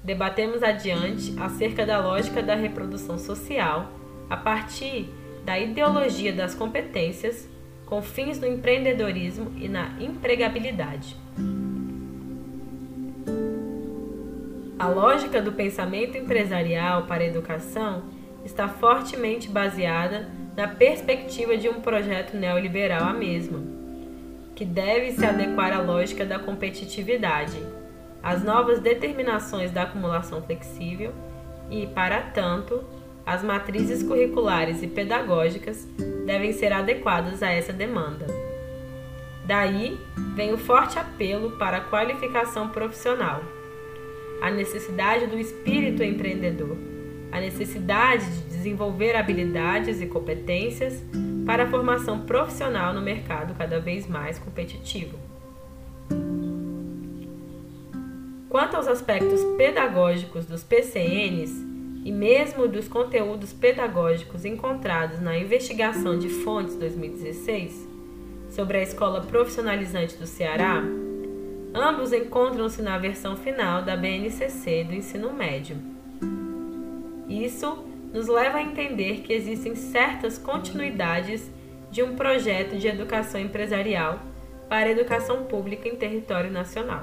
Debatemos adiante acerca da lógica da reprodução social a partir da ideologia das competências com fins no empreendedorismo e na empregabilidade. A lógica do pensamento empresarial para a educação está fortemente baseada na perspectiva de um projeto neoliberal à mesma, que deve se adequar à lógica da competitividade, as novas determinações da acumulação flexível e, para tanto, as matrizes curriculares e pedagógicas devem ser adequadas a essa demanda. Daí vem o forte apelo para a qualificação profissional, a necessidade do espírito empreendedor, a necessidade de desenvolver habilidades e competências para a formação profissional no mercado cada vez mais competitivo. Quanto aos aspectos pedagógicos dos P C Ns e mesmo dos conteúdos pedagógicos encontrados na investigação de Fontes dois mil e dezesseis sobre a Escola Profissionalizante do Ceará, ambos encontram-se na versão final da B N C C do ensino médio. Isso nos leva a entender que existem certas continuidades de um projeto de educação empresarial para a educação pública em território nacional.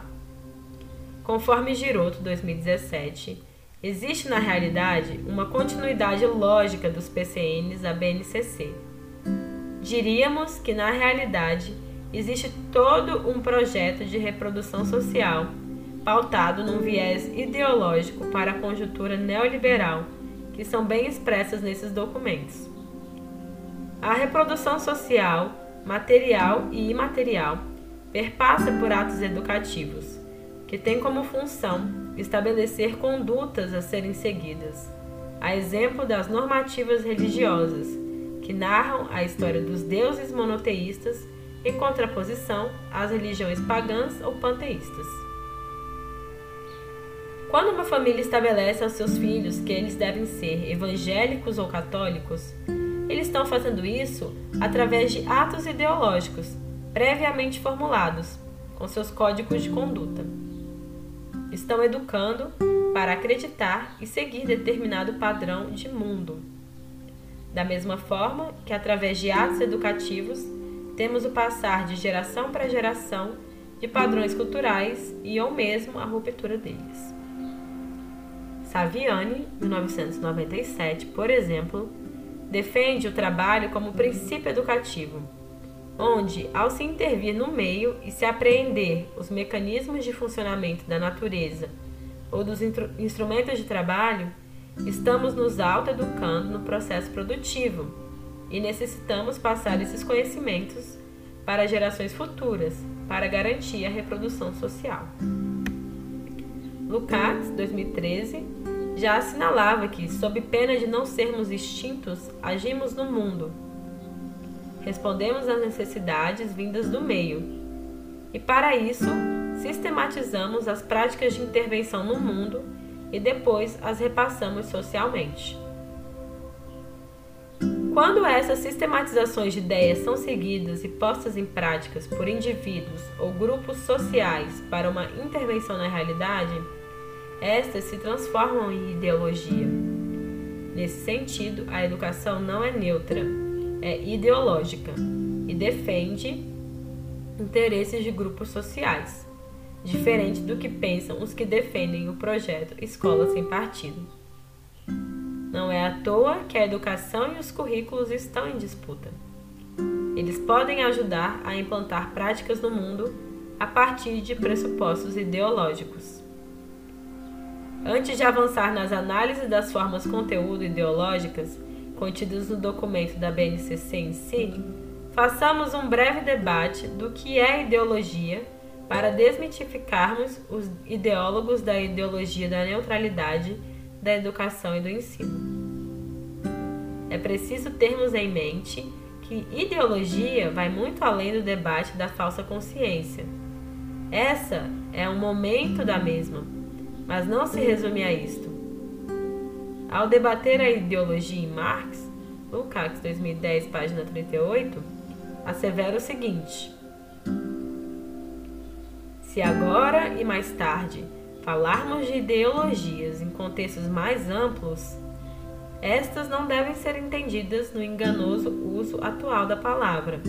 Conforme Giroto dois mil e dezessete, existe na realidade uma continuidade lógica dos P C Ns à B N C C. Diríamos que na realidade existe todo um projeto de reprodução social pautado num viés ideológico para a conjuntura neoliberal que são bem expressas nesses documentos. A reprodução social, material e imaterial, perpassa por atos educativos, que tem como função estabelecer condutas a serem seguidas, a exemplo das normativas religiosas, que que narram a história dos deuses monoteístas em contraposição às religiões pagãs ou panteístas. Quando uma família estabelece aos seus filhos que eles devem ser evangélicos ou católicos, eles estão fazendo isso através de atos ideológicos previamente formulados, com seus códigos de conduta. Estão educando para acreditar e seguir determinado padrão de mundo. Da mesma forma que, através de atos educativos, temos o passar de geração para geração de padrões culturais e ou mesmo a ruptura deles. Saviani, mil novecentos e noventa e sete, por exemplo, defende o trabalho como princípio educativo, onde, ao se intervir no meio e se apreender os mecanismos de funcionamento da natureza ou dos instrumentos de trabalho, estamos nos autoeducando no processo produtivo e necessitamos passar esses conhecimentos para gerações futuras, para garantir a reprodução social. Lukács, dois mil e treze, já assinalava que, sob pena de não sermos extintos, agimos no mundo. Respondemos às necessidades vindas do meio e, para isso, sistematizamos as práticas de intervenção no mundo e depois as repassamos socialmente. Quando essas sistematizações de ideias são seguidas e postas em práticas por indivíduos ou grupos sociais para uma intervenção na realidade, estas se transformam em ideologia. Nesse sentido, a educação não é neutra, é ideológica e defende interesses de grupos sociais, diferente do que pensam os que defendem o projeto Escola Sem Partido. Não é à toa que a educação e os currículos estão em disputa. Eles podem ajudar a implantar práticas no mundo a partir de pressupostos ideológicos. Antes de avançar nas análises das formas conteúdo ideológicas contidas no documento da B N C C em si, façamos um breve debate do que é ideologia para desmitificarmos os ideólogos da ideologia da neutralidade da educação e do ensino. É preciso termos em mente que ideologia vai muito além do debate da falsa consciência. Essa é um momento da mesma, mas não se resume a isto. Ao debater a ideologia em Marx, Lukács, dois mil e dez, página trinta e oito, assevera o seguinte: se agora e mais tarde falarmos de ideologias em contextos mais amplos, estas não devem ser entendidas no enganoso uso atual da palavra,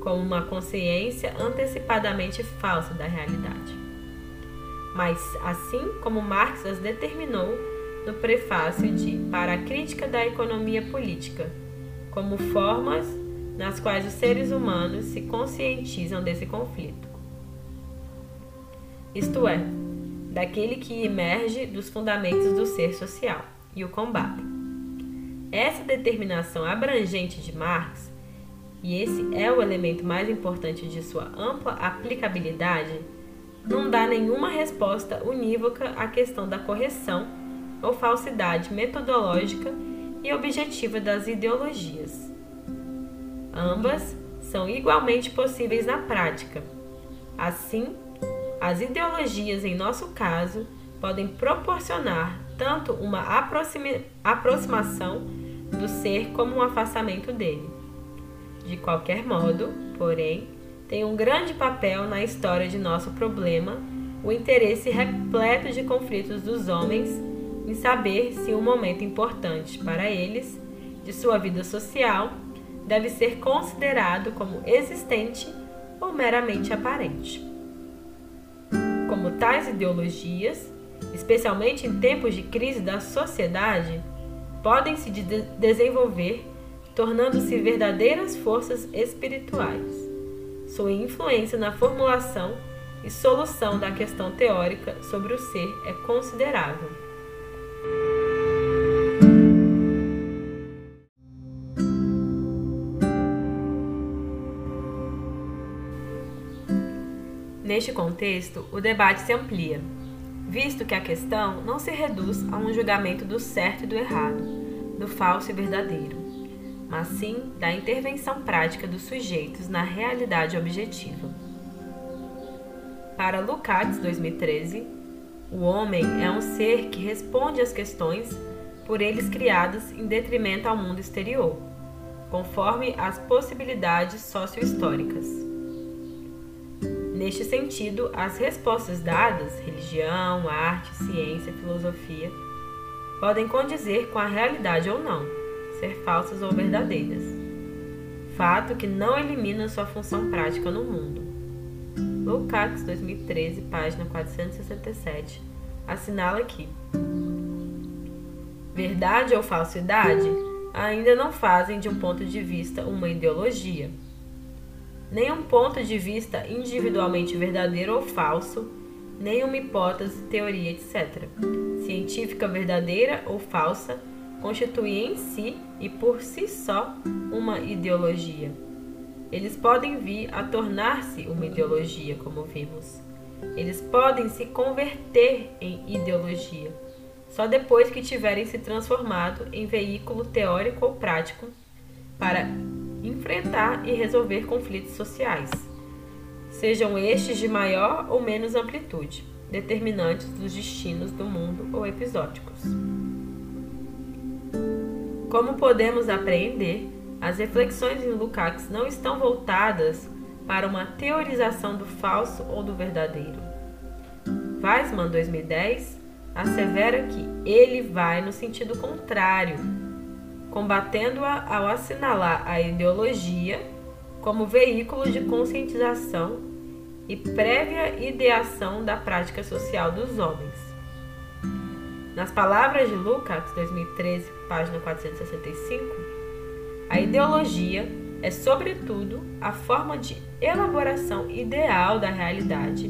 como uma consciência antecipadamente falsa da realidade, mas assim como Marx as determinou no prefácio de Para a Crítica da Economia Política, como formas nas quais os seres humanos se conscientizam desse conflito. Isto é, daquele que emerge dos fundamentos do ser social e o combate. Essa determinação abrangente de Marx, e esse é o elemento mais importante de sua ampla aplicabilidade, não dá nenhuma resposta unívoca à questão da correção ou falsidade metodológica e objetiva das ideologias. Ambas são igualmente possíveis na prática. Assim, as ideologias, em nosso caso, podem proporcionar tanto uma aproximação do ser como um afastamento dele. De qualquer modo, porém, tem um grande papel na história de nosso problema o interesse repleto de conflitos dos homens em saber se um momento importante para eles, de sua vida social, deve ser considerado como existente ou meramente aparente. Como tais ideologias, especialmente em tempos de crise da sociedade, podem se de desenvolver, tornando-se verdadeiras forças espirituais. Sua influência na formulação e solução da questão teórica sobre o ser é considerável. Neste contexto, o debate se amplia, visto que a questão não se reduz a um julgamento do certo e do errado, do falso e verdadeiro, mas sim da intervenção prática dos sujeitos na realidade objetiva. Para Lukács, dois mil e treze, o homem é um ser que responde às questões por eles criadas em detrimento ao mundo exterior, conforme as possibilidades socio-históricas. Neste sentido, as respostas dadas, religião, arte, ciência, filosofia, podem condizer com a realidade ou não, ser falsas ou verdadeiras, fato que não elimina sua função prática no mundo. Lukács, dois mil e treze, página quatrocentos e sessenta e sete, assinala que verdade ou falsidade ainda não fazem de um ponto de vista uma ideologia. Nem um ponto de vista individualmente verdadeiro ou falso, nem uma hipótese, teoria, etcétera, científica verdadeira ou falsa, constitui em si e por si só uma ideologia. Eles podem vir a tornar-se uma ideologia, como vimos. Eles podem se converter em ideologia, só depois que tiverem se transformado em veículo teórico ou prático para enfrentar e resolver conflitos sociais, sejam estes de maior ou menos amplitude, determinantes dos destinos do mundo ou episódicos. Como podemos apreender, as reflexões em Lukács não estão voltadas para uma teorização do falso ou do verdadeiro. Weismann, dois mil e dez, assevera que ele vai no sentido contrário, combatendo-a ao assinalar a ideologia como veículo de conscientização e prévia ideação da prática social dos homens. Nas palavras de Lukács, dois mil e treze, página quatrocentos e sessenta e cinco, a ideologia é, sobretudo, a forma de elaboração ideal da realidade,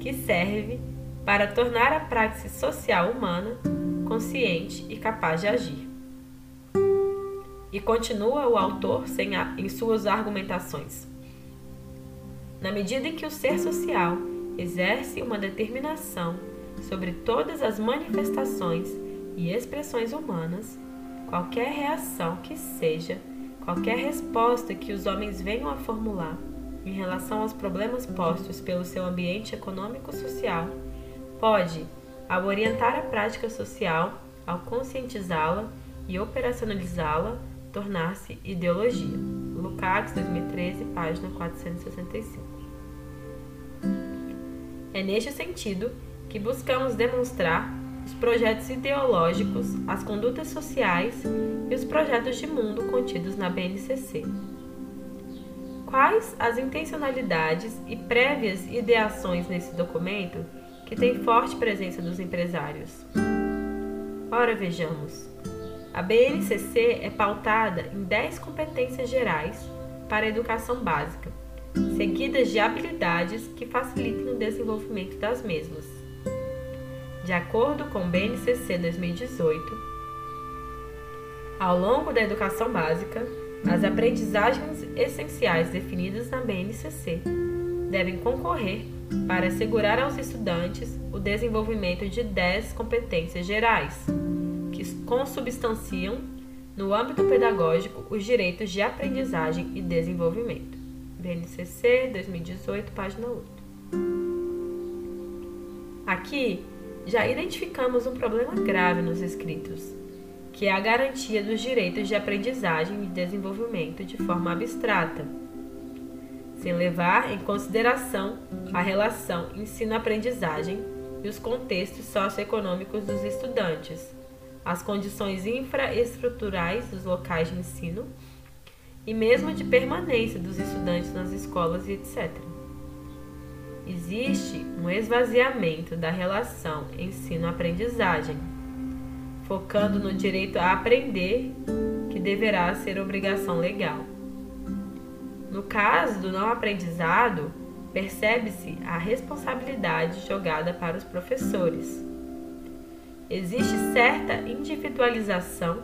que serve para tornar a prática social humana consciente e capaz de agir. E continua o autor sem a, em suas argumentações. Na medida em que o ser social exerce uma determinação sobre todas as manifestações e expressões humanas, qualquer reação que seja, qualquer resposta que os homens venham a formular em relação aos problemas postos pelo seu ambiente econômico-social, pode, ao orientar a prática social, ao conscientizá-la e operacionalizá-la, tornar-se ideologia. Lukács, dois mil e treze, página quatrocentos e sessenta e cinco. É neste sentido que buscamos demonstrar os projetos ideológicos, as condutas sociais e os projetos de mundo contidos na B N C C. Quais as intencionalidades e prévias ideações nesse documento que tem forte presença dos empresários? Ora, vejamos. A B N C C é pautada em dez competências gerais para a educação básica, seguidas de habilidades que facilitem o desenvolvimento das mesmas. De acordo com o B N C C dois mil e dezoito, ao longo da educação básica, as aprendizagens essenciais definidas na B N C C devem concorrer para assegurar aos estudantes o desenvolvimento de dez competências gerais, que consubstanciam, no âmbito pedagógico, os direitos de aprendizagem e desenvolvimento. B N C C dois mil e dezoito, página oito. Aqui, já identificamos um problema grave nos escritos, que é a garantia dos direitos de aprendizagem e desenvolvimento de forma abstrata, sem levar em consideração a relação ensino-aprendizagem e os contextos socioeconômicos dos estudantes, as condições infraestruturais dos locais de ensino e mesmo de permanência dos estudantes nas escolas e etcétera. Existe um esvaziamento da relação ensino-aprendizagem, focando no direito a aprender, que deverá ser obrigação legal. No caso do não aprendizado, percebe-se a responsabilidade jogada para os professores. Existe certa individualização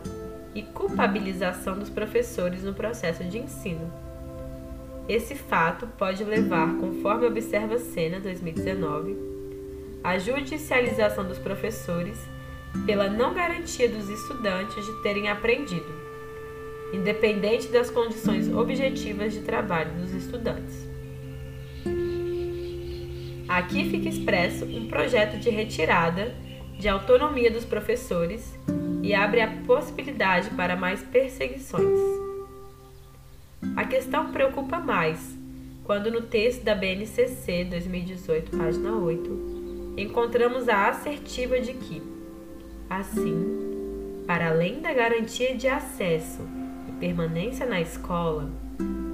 e culpabilização dos professores no processo de ensino. Esse fato pode levar, conforme observa Sena, dois mil e dezenove, à judicialização dos professores pela não garantia dos estudantes de terem aprendido, independente das condições objetivas de trabalho dos estudantes. Aqui fica expresso um projeto de retirada de autonomia dos professores e abre a possibilidade para mais perseguições. A questão preocupa mais quando no texto da B N C C dois mil e dezoito, página oito, encontramos a assertiva de que, assim, para além da garantia de acesso e permanência na escola,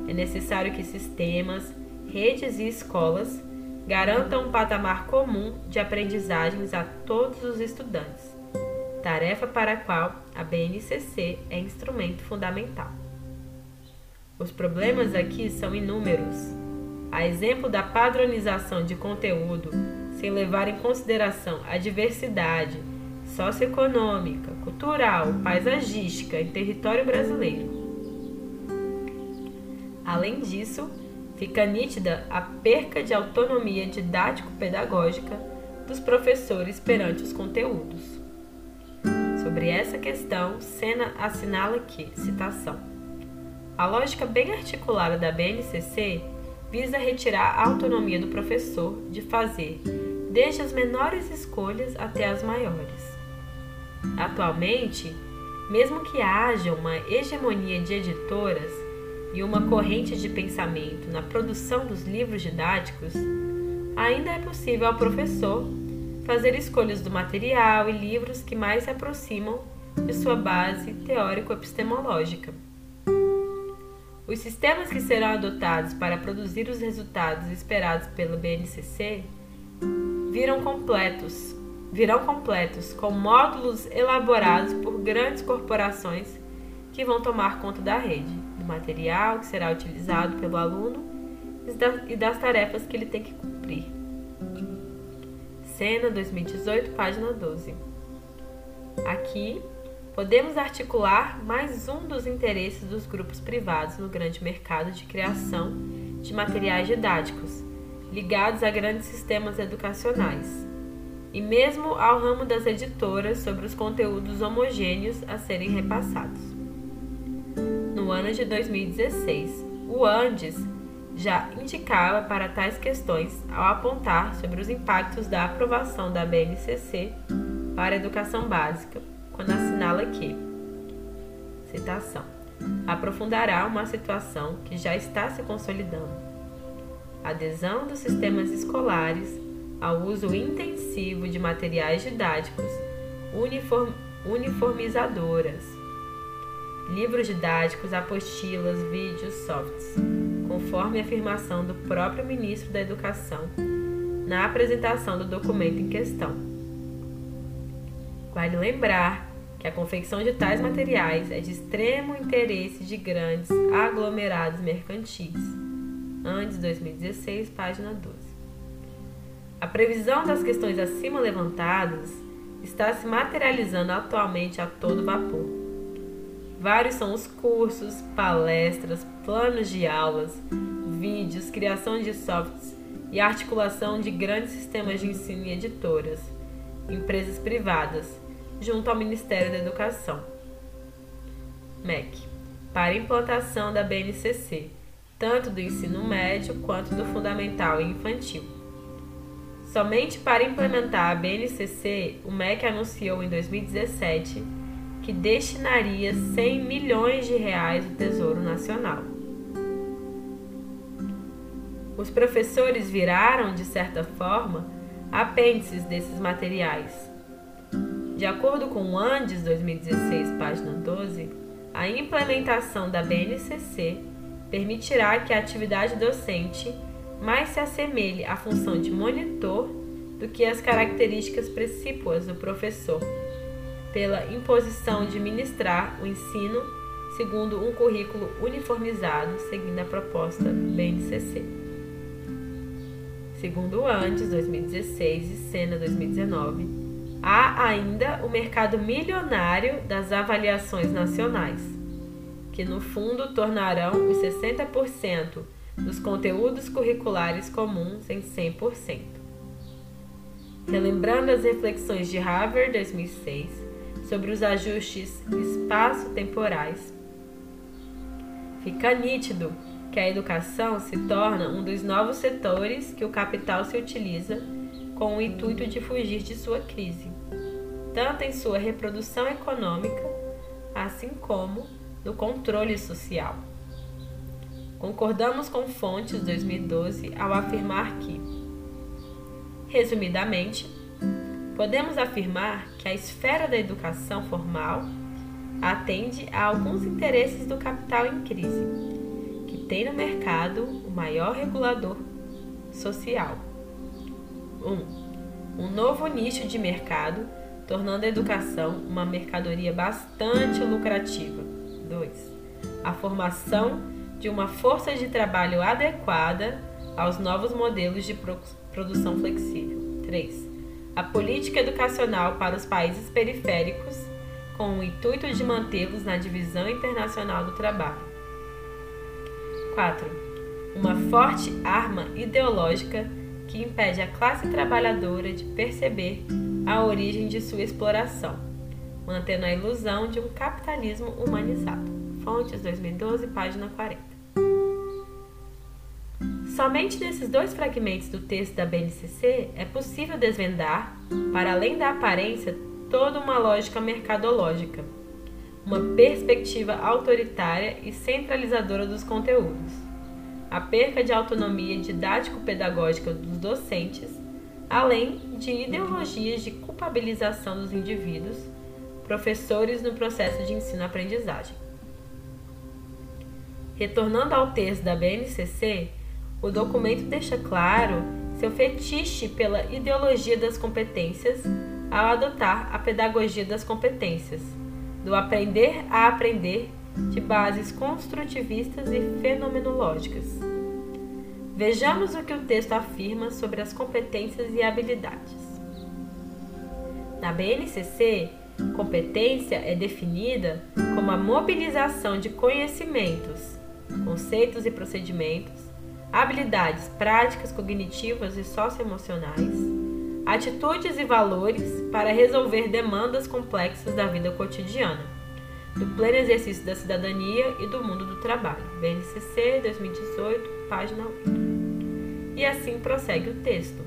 é necessário que sistemas, redes e escolas garantam um patamar comum de aprendizagens a todos os estudantes, tarefa para a qual a B N C C é instrumento fundamental. Os problemas aqui são inúmeros. A exemplo da padronização de conteúdo sem levar em consideração a diversidade socioeconômica, cultural, paisagística em território brasileiro. Além disso, fica nítida a perca de autonomia didático-pedagógica dos professores perante os conteúdos. Sobre essa questão, Sena assinala que, citação, a lógica bem articulada da B N C C visa retirar a autonomia do professor de fazer desde as menores escolhas até as maiores. Atualmente, mesmo que haja uma hegemonia de editoras e uma corrente de pensamento na produção dos livros didáticos, ainda é possível ao professor fazer escolhas do material e livros que mais se aproximam de sua base teórico-epistemológica. Os sistemas que serão adotados para produzir os resultados esperados pelo B N C C virão completos, virão completos com módulos elaborados por grandes corporações que vão tomar conta da rede, do material que será utilizado pelo aluno e das tarefas que ele tem que cumprir. Sena dois mil e dezoito, página doze. Aqui, podemos articular mais um dos interesses dos grupos privados no grande mercado de criação de materiais didáticos, ligados a grandes sistemas educacionais, e mesmo ao ramo das editoras sobre os conteúdos homogêneos a serem repassados. No ano de dois mil e dezesseis, o Andes já indicava para tais questões ao apontar sobre os impactos da aprovação da B N C C para a educação básica, quando assinala que, citação, aprofundará uma situação que já está se consolidando. Adesão dos sistemas escolares ao uso intensivo de materiais didáticos uniform, uniformizadoras, livros didáticos, apostilas, vídeos, softs, conforme a afirmação do próprio ministro da Educação na apresentação do documento em questão. Vale lembrar que a confecção de tais materiais é de extremo interesse de grandes aglomerados mercantis. Andes dois mil e dezesseis, página doze. A previsão das questões acima levantadas está se materializando atualmente a todo vapor. Vários são os cursos, palestras, planos de aulas, vídeos, criação de softs e articulação de grandes sistemas de ensino e editoras, empresas privadas, junto ao Ministério da Educação, M E C, para implantação da B N C C, tanto do ensino médio quanto do fundamental e infantil. Somente para implementar a B N C C, o M E C anunciou em dois mil e dezessete que destinaria cem milhões de reais do Tesouro Nacional. Os professores viraram, de certa forma, apêndices desses materiais. De acordo com o Andes dois mil e dezesseis, página doze, a implementação da B N C C permitirá que a atividade docente mais se assemelhe à função de monitor do que às características precípuas do professor, pela imposição de ministrar o ensino segundo um currículo uniformizado, seguindo a proposta B N C C. Segundo Andes dois mil e dezesseis e Sena dois mil e dezenove, há ainda o mercado milionário das avaliações nacionais, que no fundo tornarão os sessenta por cento dos conteúdos curriculares comuns em cem por cento. Relembrando as reflexões de Harvey, dois mil e seis, sobre os ajustes espaço-temporais, fica nítido que a educação se torna um dos novos setores que o capital se utiliza com o intuito de fugir de sua crise, tanto em sua reprodução econômica, assim como no controle social. Concordamos com Fontes, dois mil e doze, ao afirmar que, resumidamente, podemos afirmar que a esfera da educação formal atende a alguns interesses do capital em crise, que tem no mercado o maior regulador social. um. Um, um novo nicho de mercado, tornando a educação uma mercadoria bastante lucrativa. dois. A formação de uma força de trabalho adequada aos novos modelos de produção flexível. três. A política educacional para os países periféricos, com o intuito de mantê-los na divisão internacional do trabalho. quatro. Uma forte arma ideológica que impede a classe trabalhadora de perceber a origem de sua exploração, mantendo a ilusão de um capitalismo humanizado. Fontes, dois mil e doze, página quarenta. Somente nesses dois fragmentos do texto da B N C C é possível desvendar, para além da aparência, toda uma lógica mercadológica, uma perspectiva autoritária e centralizadora dos conteúdos, a perca de autonomia didático-pedagógica dos docentes, além de ideologias de culpabilização dos indivíduos, professores no processo de ensino-aprendizagem. Retornando ao texto da B N C C, o documento deixa claro seu fetiche pela ideologia das competências ao adotar a pedagogia das competências, do aprender a aprender de bases construtivistas e fenomenológicas. Vejamos o que o texto afirma sobre as competências e habilidades. Na B N C C, competência é definida como a mobilização de conhecimentos, conceitos e procedimentos, habilidades práticas, cognitivas e socioemocionais, atitudes e valores para resolver demandas complexas da vida cotidiana, do pleno exercício da cidadania e do mundo do trabalho. B N C C, dois mil e dezoito, página oito. E assim prossegue o texto.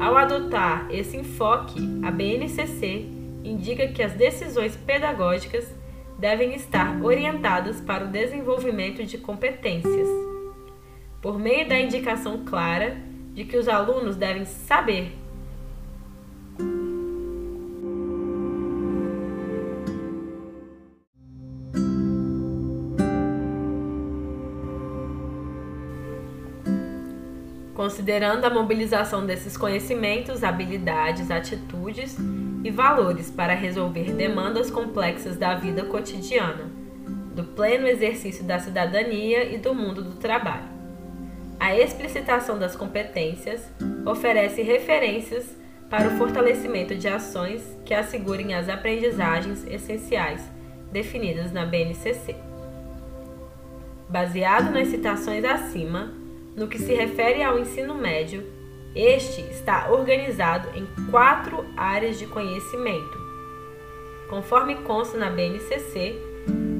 Ao adotar esse enfoque, a B N C C indica que as decisões pedagógicas devem estar orientadas para o desenvolvimento de competências, por meio da indicação clara de que os alunos devem saber considerando a mobilização desses conhecimentos, habilidades, atitudes e valores para resolver demandas complexas da vida cotidiana, do pleno exercício da cidadania e do mundo do trabalho. A explicitação das competências oferece referências para o fortalecimento de ações que assegurem as aprendizagens essenciais definidas na B N C C. Baseado nas citações acima, no que se refere ao ensino médio, este está organizado em quatro áreas de conhecimento. Conforme consta na B N C C,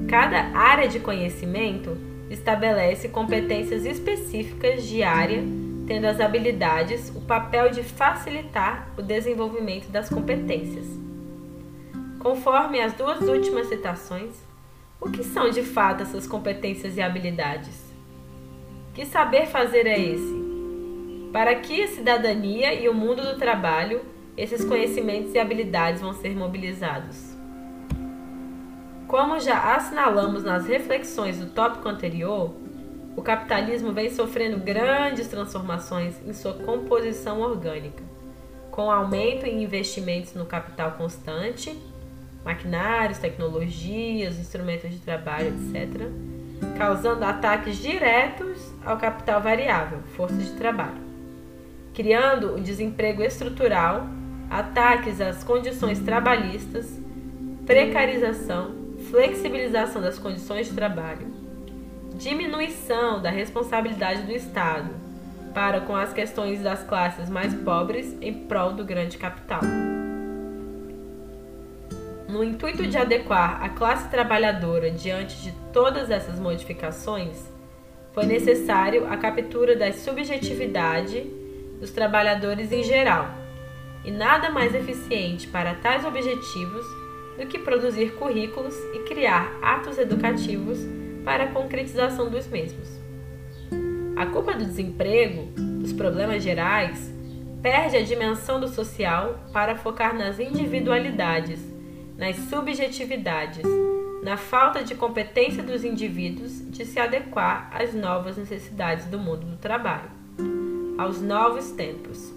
cada área de conhecimento estabelece competências específicas de área, tendo as habilidades o papel de facilitar o desenvolvimento das competências. Conforme as duas últimas citações, o que são de fato essas competências e habilidades? Que saber fazer é esse? Para que a cidadania e o mundo do trabalho, esses conhecimentos e habilidades vão ser mobilizados? Como já assinalamos nas reflexões do tópico anterior, o capitalismo vem sofrendo grandes transformações em sua composição orgânica, com aumento em investimentos no capital constante, maquinários, tecnologias, instrumentos de trabalho, etcétera, causando ataques diretos ao capital variável, força de trabalho, criando o desemprego estrutural, ataques às condições trabalhistas, precarização, flexibilização das condições de trabalho, diminuição da responsabilidade do Estado para com as questões das classes mais pobres em prol do grande capital. No intuito de adequar a classe trabalhadora diante de todas essas modificações, foi necessário a captura da subjetividade dos trabalhadores em geral, e nada mais eficiente para tais objetivos do que produzir currículos e criar atos educativos para a concretização dos mesmos. A culpa do desemprego, dos problemas gerais, perde a dimensão do social para focar nas individualidades, nas subjetividades, na falta de competência dos indivíduos de se adequar às novas necessidades do mundo do trabalho, aos novos tempos.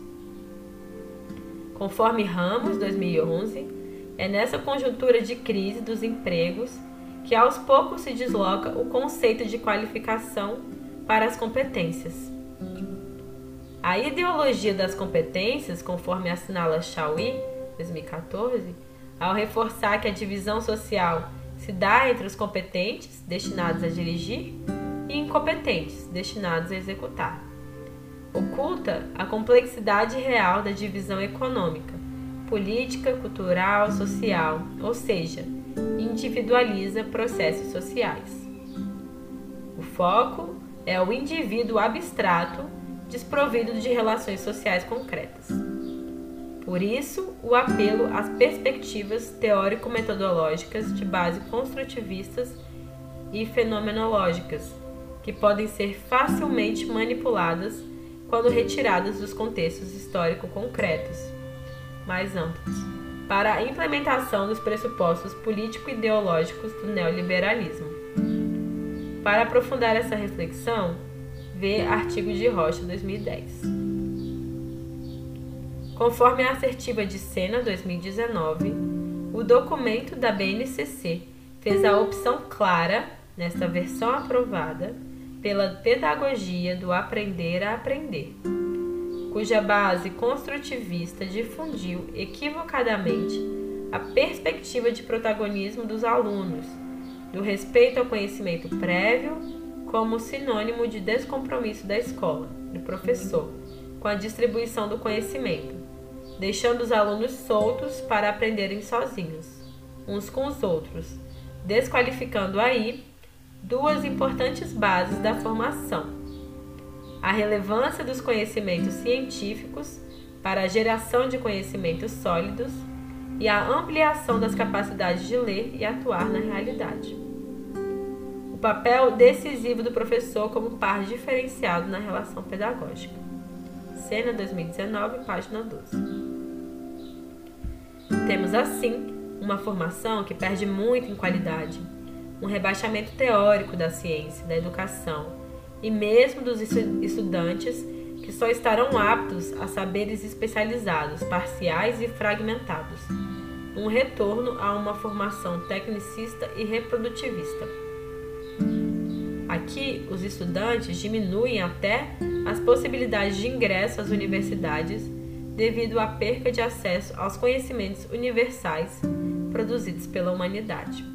Conforme Ramos, dois mil e onze, é nessa conjuntura de crise dos empregos que aos poucos se desloca o conceito de qualificação para as competências. A ideologia das competências, conforme assinala Chauí, dois mil e quatorze, ao reforçar que a divisão social se dá entre os competentes, destinados a dirigir, e incompetentes, destinados a executar. Oculta a complexidade real da divisão econômica, política, cultural, social, ou seja, individualiza processos sociais. O foco é o indivíduo abstrato, desprovido de relações sociais concretas. Por isso, o apelo às perspectivas teórico-metodológicas de base construtivistas e fenomenológicas, que podem ser facilmente manipuladas quando retiradas dos contextos histórico-concretos, mais amplos, para a implementação dos pressupostos político-ideológicos do neoliberalismo. Para aprofundar essa reflexão, vê artigo de Rocha, dois mil e dez. Conforme a assertiva de Sena, dois mil e dezenove, o documento da B N C C fez a opção clara, nesta versão aprovada, pela pedagogia do aprender a aprender, cuja base construtivista difundiu equivocadamente a perspectiva de protagonismo dos alunos, do respeito ao conhecimento prévio como sinônimo de descompromisso da escola, do professor, com a distribuição do conhecimento, deixando os alunos soltos para aprenderem sozinhos, uns com os outros, desqualificando aí duas importantes bases da formação: a relevância dos conhecimentos científicos para a geração de conhecimentos sólidos e a ampliação das capacidades de ler e atuar na realidade. O papel decisivo do professor como par diferenciado na relação pedagógica. Sena, dois mil e dezenove, página doze. Temos, assim, uma formação que perde muito em qualidade, um rebaixamento teórico da ciência, da educação e mesmo dos estudantes que só estarão aptos a saberes especializados, parciais e fragmentados, um retorno a uma formação tecnicista e reprodutivista. Aqui, os estudantes diminuem até as possibilidades de ingresso às universidades devido à perca de acesso aos conhecimentos universais produzidos pela humanidade.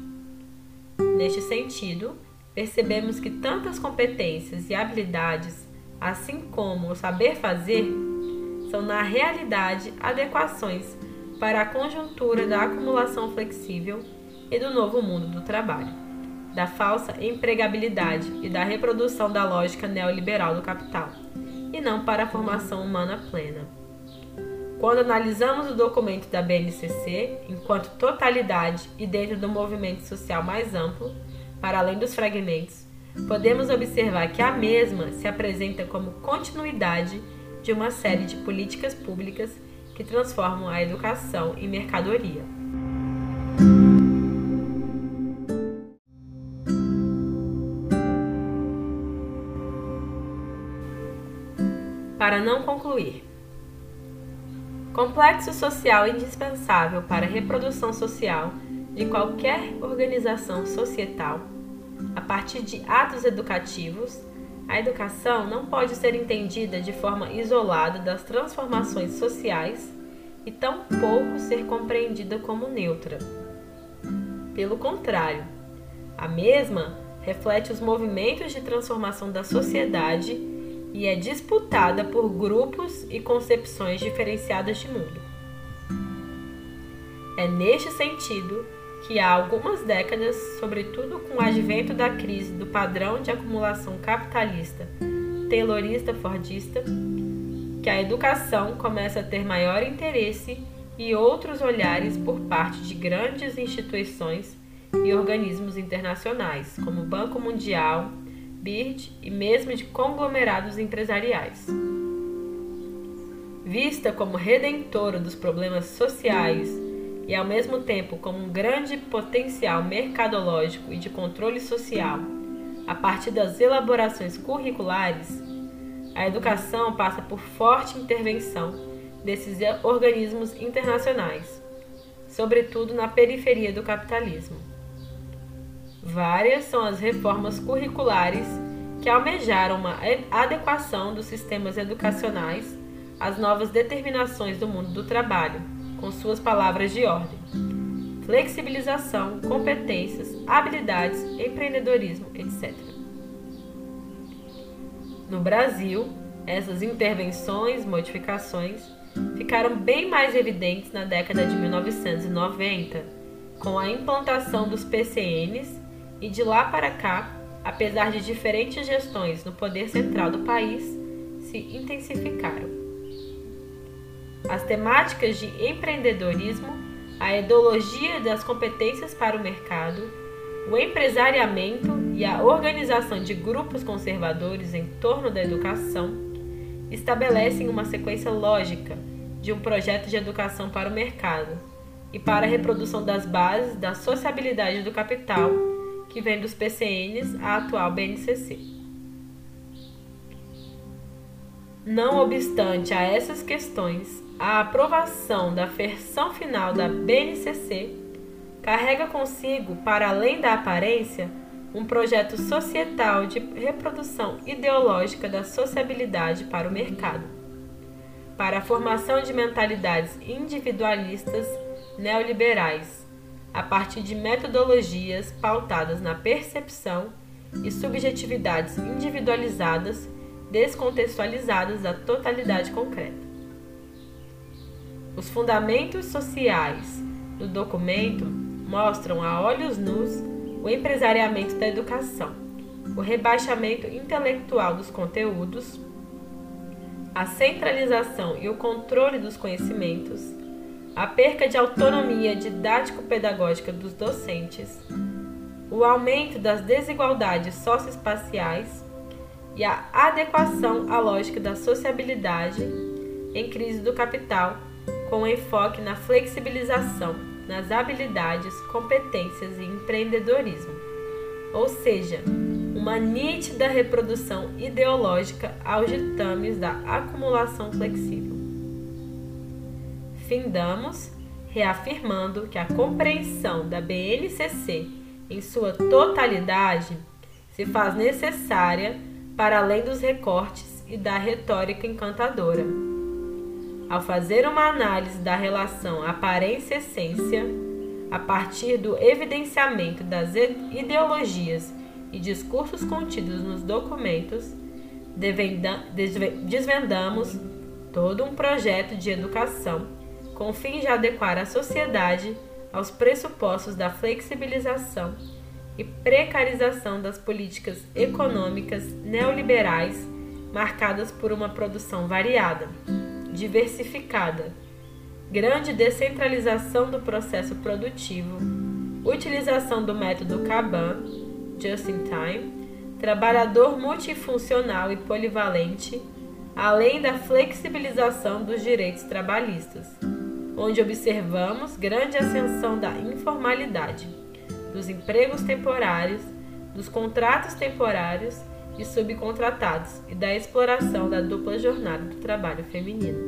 Neste sentido, percebemos que tantas competências e habilidades, assim como o saber fazer, são na realidade adequações para a conjuntura da acumulação flexível e do novo mundo do trabalho, da falsa empregabilidade e da reprodução da lógica neoliberal do capital, e não para a formação humana plena. Quando analisamos o documento da B N C C, enquanto totalidade e dentro do movimento social mais amplo, para além dos fragmentos, podemos observar que a mesma se apresenta como continuidade de uma série de políticas públicas que transformam a educação em mercadoria. Para não concluir, complexo social indispensável para a reprodução social de qualquer organização societal, a partir de atos educativos, a educação não pode ser entendida de forma isolada das transformações sociais e tampouco ser compreendida como neutra. Pelo contrário, a mesma reflete os movimentos de transformação da sociedade e é disputada por grupos e concepções diferenciadas de mundo. É neste sentido que há algumas décadas, sobretudo com o advento da crise do padrão de acumulação capitalista, taylorista-fordista, que a educação começa a ter maior interesse e outros olhares por parte de grandes instituições e organismos internacionais, como o Banco Mundial, B I R D e mesmo de conglomerados empresariais. Vista como redentora dos problemas sociais e ao mesmo tempo como um grande potencial mercadológico e de controle social, a partir das elaborações curriculares, a educação passa por forte intervenção desses organismos internacionais, sobretudo na periferia do capitalismo. Várias são as reformas curriculares que almejaram uma adequação dos sistemas educacionais às novas determinações do mundo do trabalho, com suas palavras de ordem: flexibilização, competências, habilidades, empreendedorismo, etcétera. No Brasil, essas intervenções, modificações, ficaram bem mais evidentes na década de mil novecentos e noventa, com a implantação dos P C Ns, e de lá para cá, apesar de diferentes gestões no poder central do país, se intensificaram. As temáticas de empreendedorismo, a ideologia das competências para o mercado, o empresariamento e a organização de grupos conservadores em torno da educação estabelecem uma sequência lógica de um projeto de educação para o mercado e para a reprodução das bases da sociabilidade do capital, que vem dos P C Ns à atual B N C C. Não obstante a essas questões, a aprovação da versão final da B N C C carrega consigo, para além da aparência, um projeto societal de reprodução ideológica da sociabilidade para o mercado, para a formação de mentalidades individualistas neoliberais, a partir de metodologias pautadas na percepção e subjetividades individualizadas, descontextualizadas da totalidade concreta. Os fundamentos sociais do documento mostram a olhos nus o empresariamento da educação, o rebaixamento intelectual dos conteúdos, a centralização e o controle dos conhecimentos, a perca de autonomia didático-pedagógica dos docentes, o aumento das desigualdades socioespaciais e a adequação à lógica da sociabilidade em crise do capital, com enfoque na flexibilização, nas habilidades, competências e empreendedorismo, ou seja, uma nítida reprodução ideológica aos ditames da acumulação flexível. Findamos reafirmando que a compreensão da B N C C em sua totalidade se faz necessária para além dos recortes e da retórica encantadora. Ao fazer uma análise da relação aparência-essência, a partir do evidenciamento das ideologias e discursos contidos nos documentos, desvendamos todo um projeto de educação com o fim de adequar a sociedade aos pressupostos da flexibilização e precarização das políticas econômicas neoliberais, marcadas por uma produção variada, diversificada, grande descentralização do processo produtivo, utilização do método Kanban, just in time, trabalhador multifuncional e polivalente, além da flexibilização dos direitos trabalhistas, onde observamos grande ascensão da informalidade, dos empregos temporários, dos contratos temporários e subcontratados e da exploração da dupla jornada do trabalho feminino.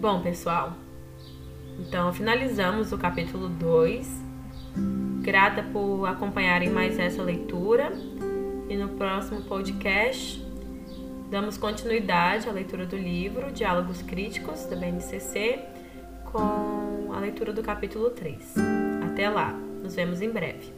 Bom, pessoal, então finalizamos o capítulo dois. Grata por acompanharem mais essa leitura, e no próximo podcast damos continuidade à leitura do livro Diálogos Críticos, da B N C C, com a leitura do capítulo três. Até lá, nos vemos em breve.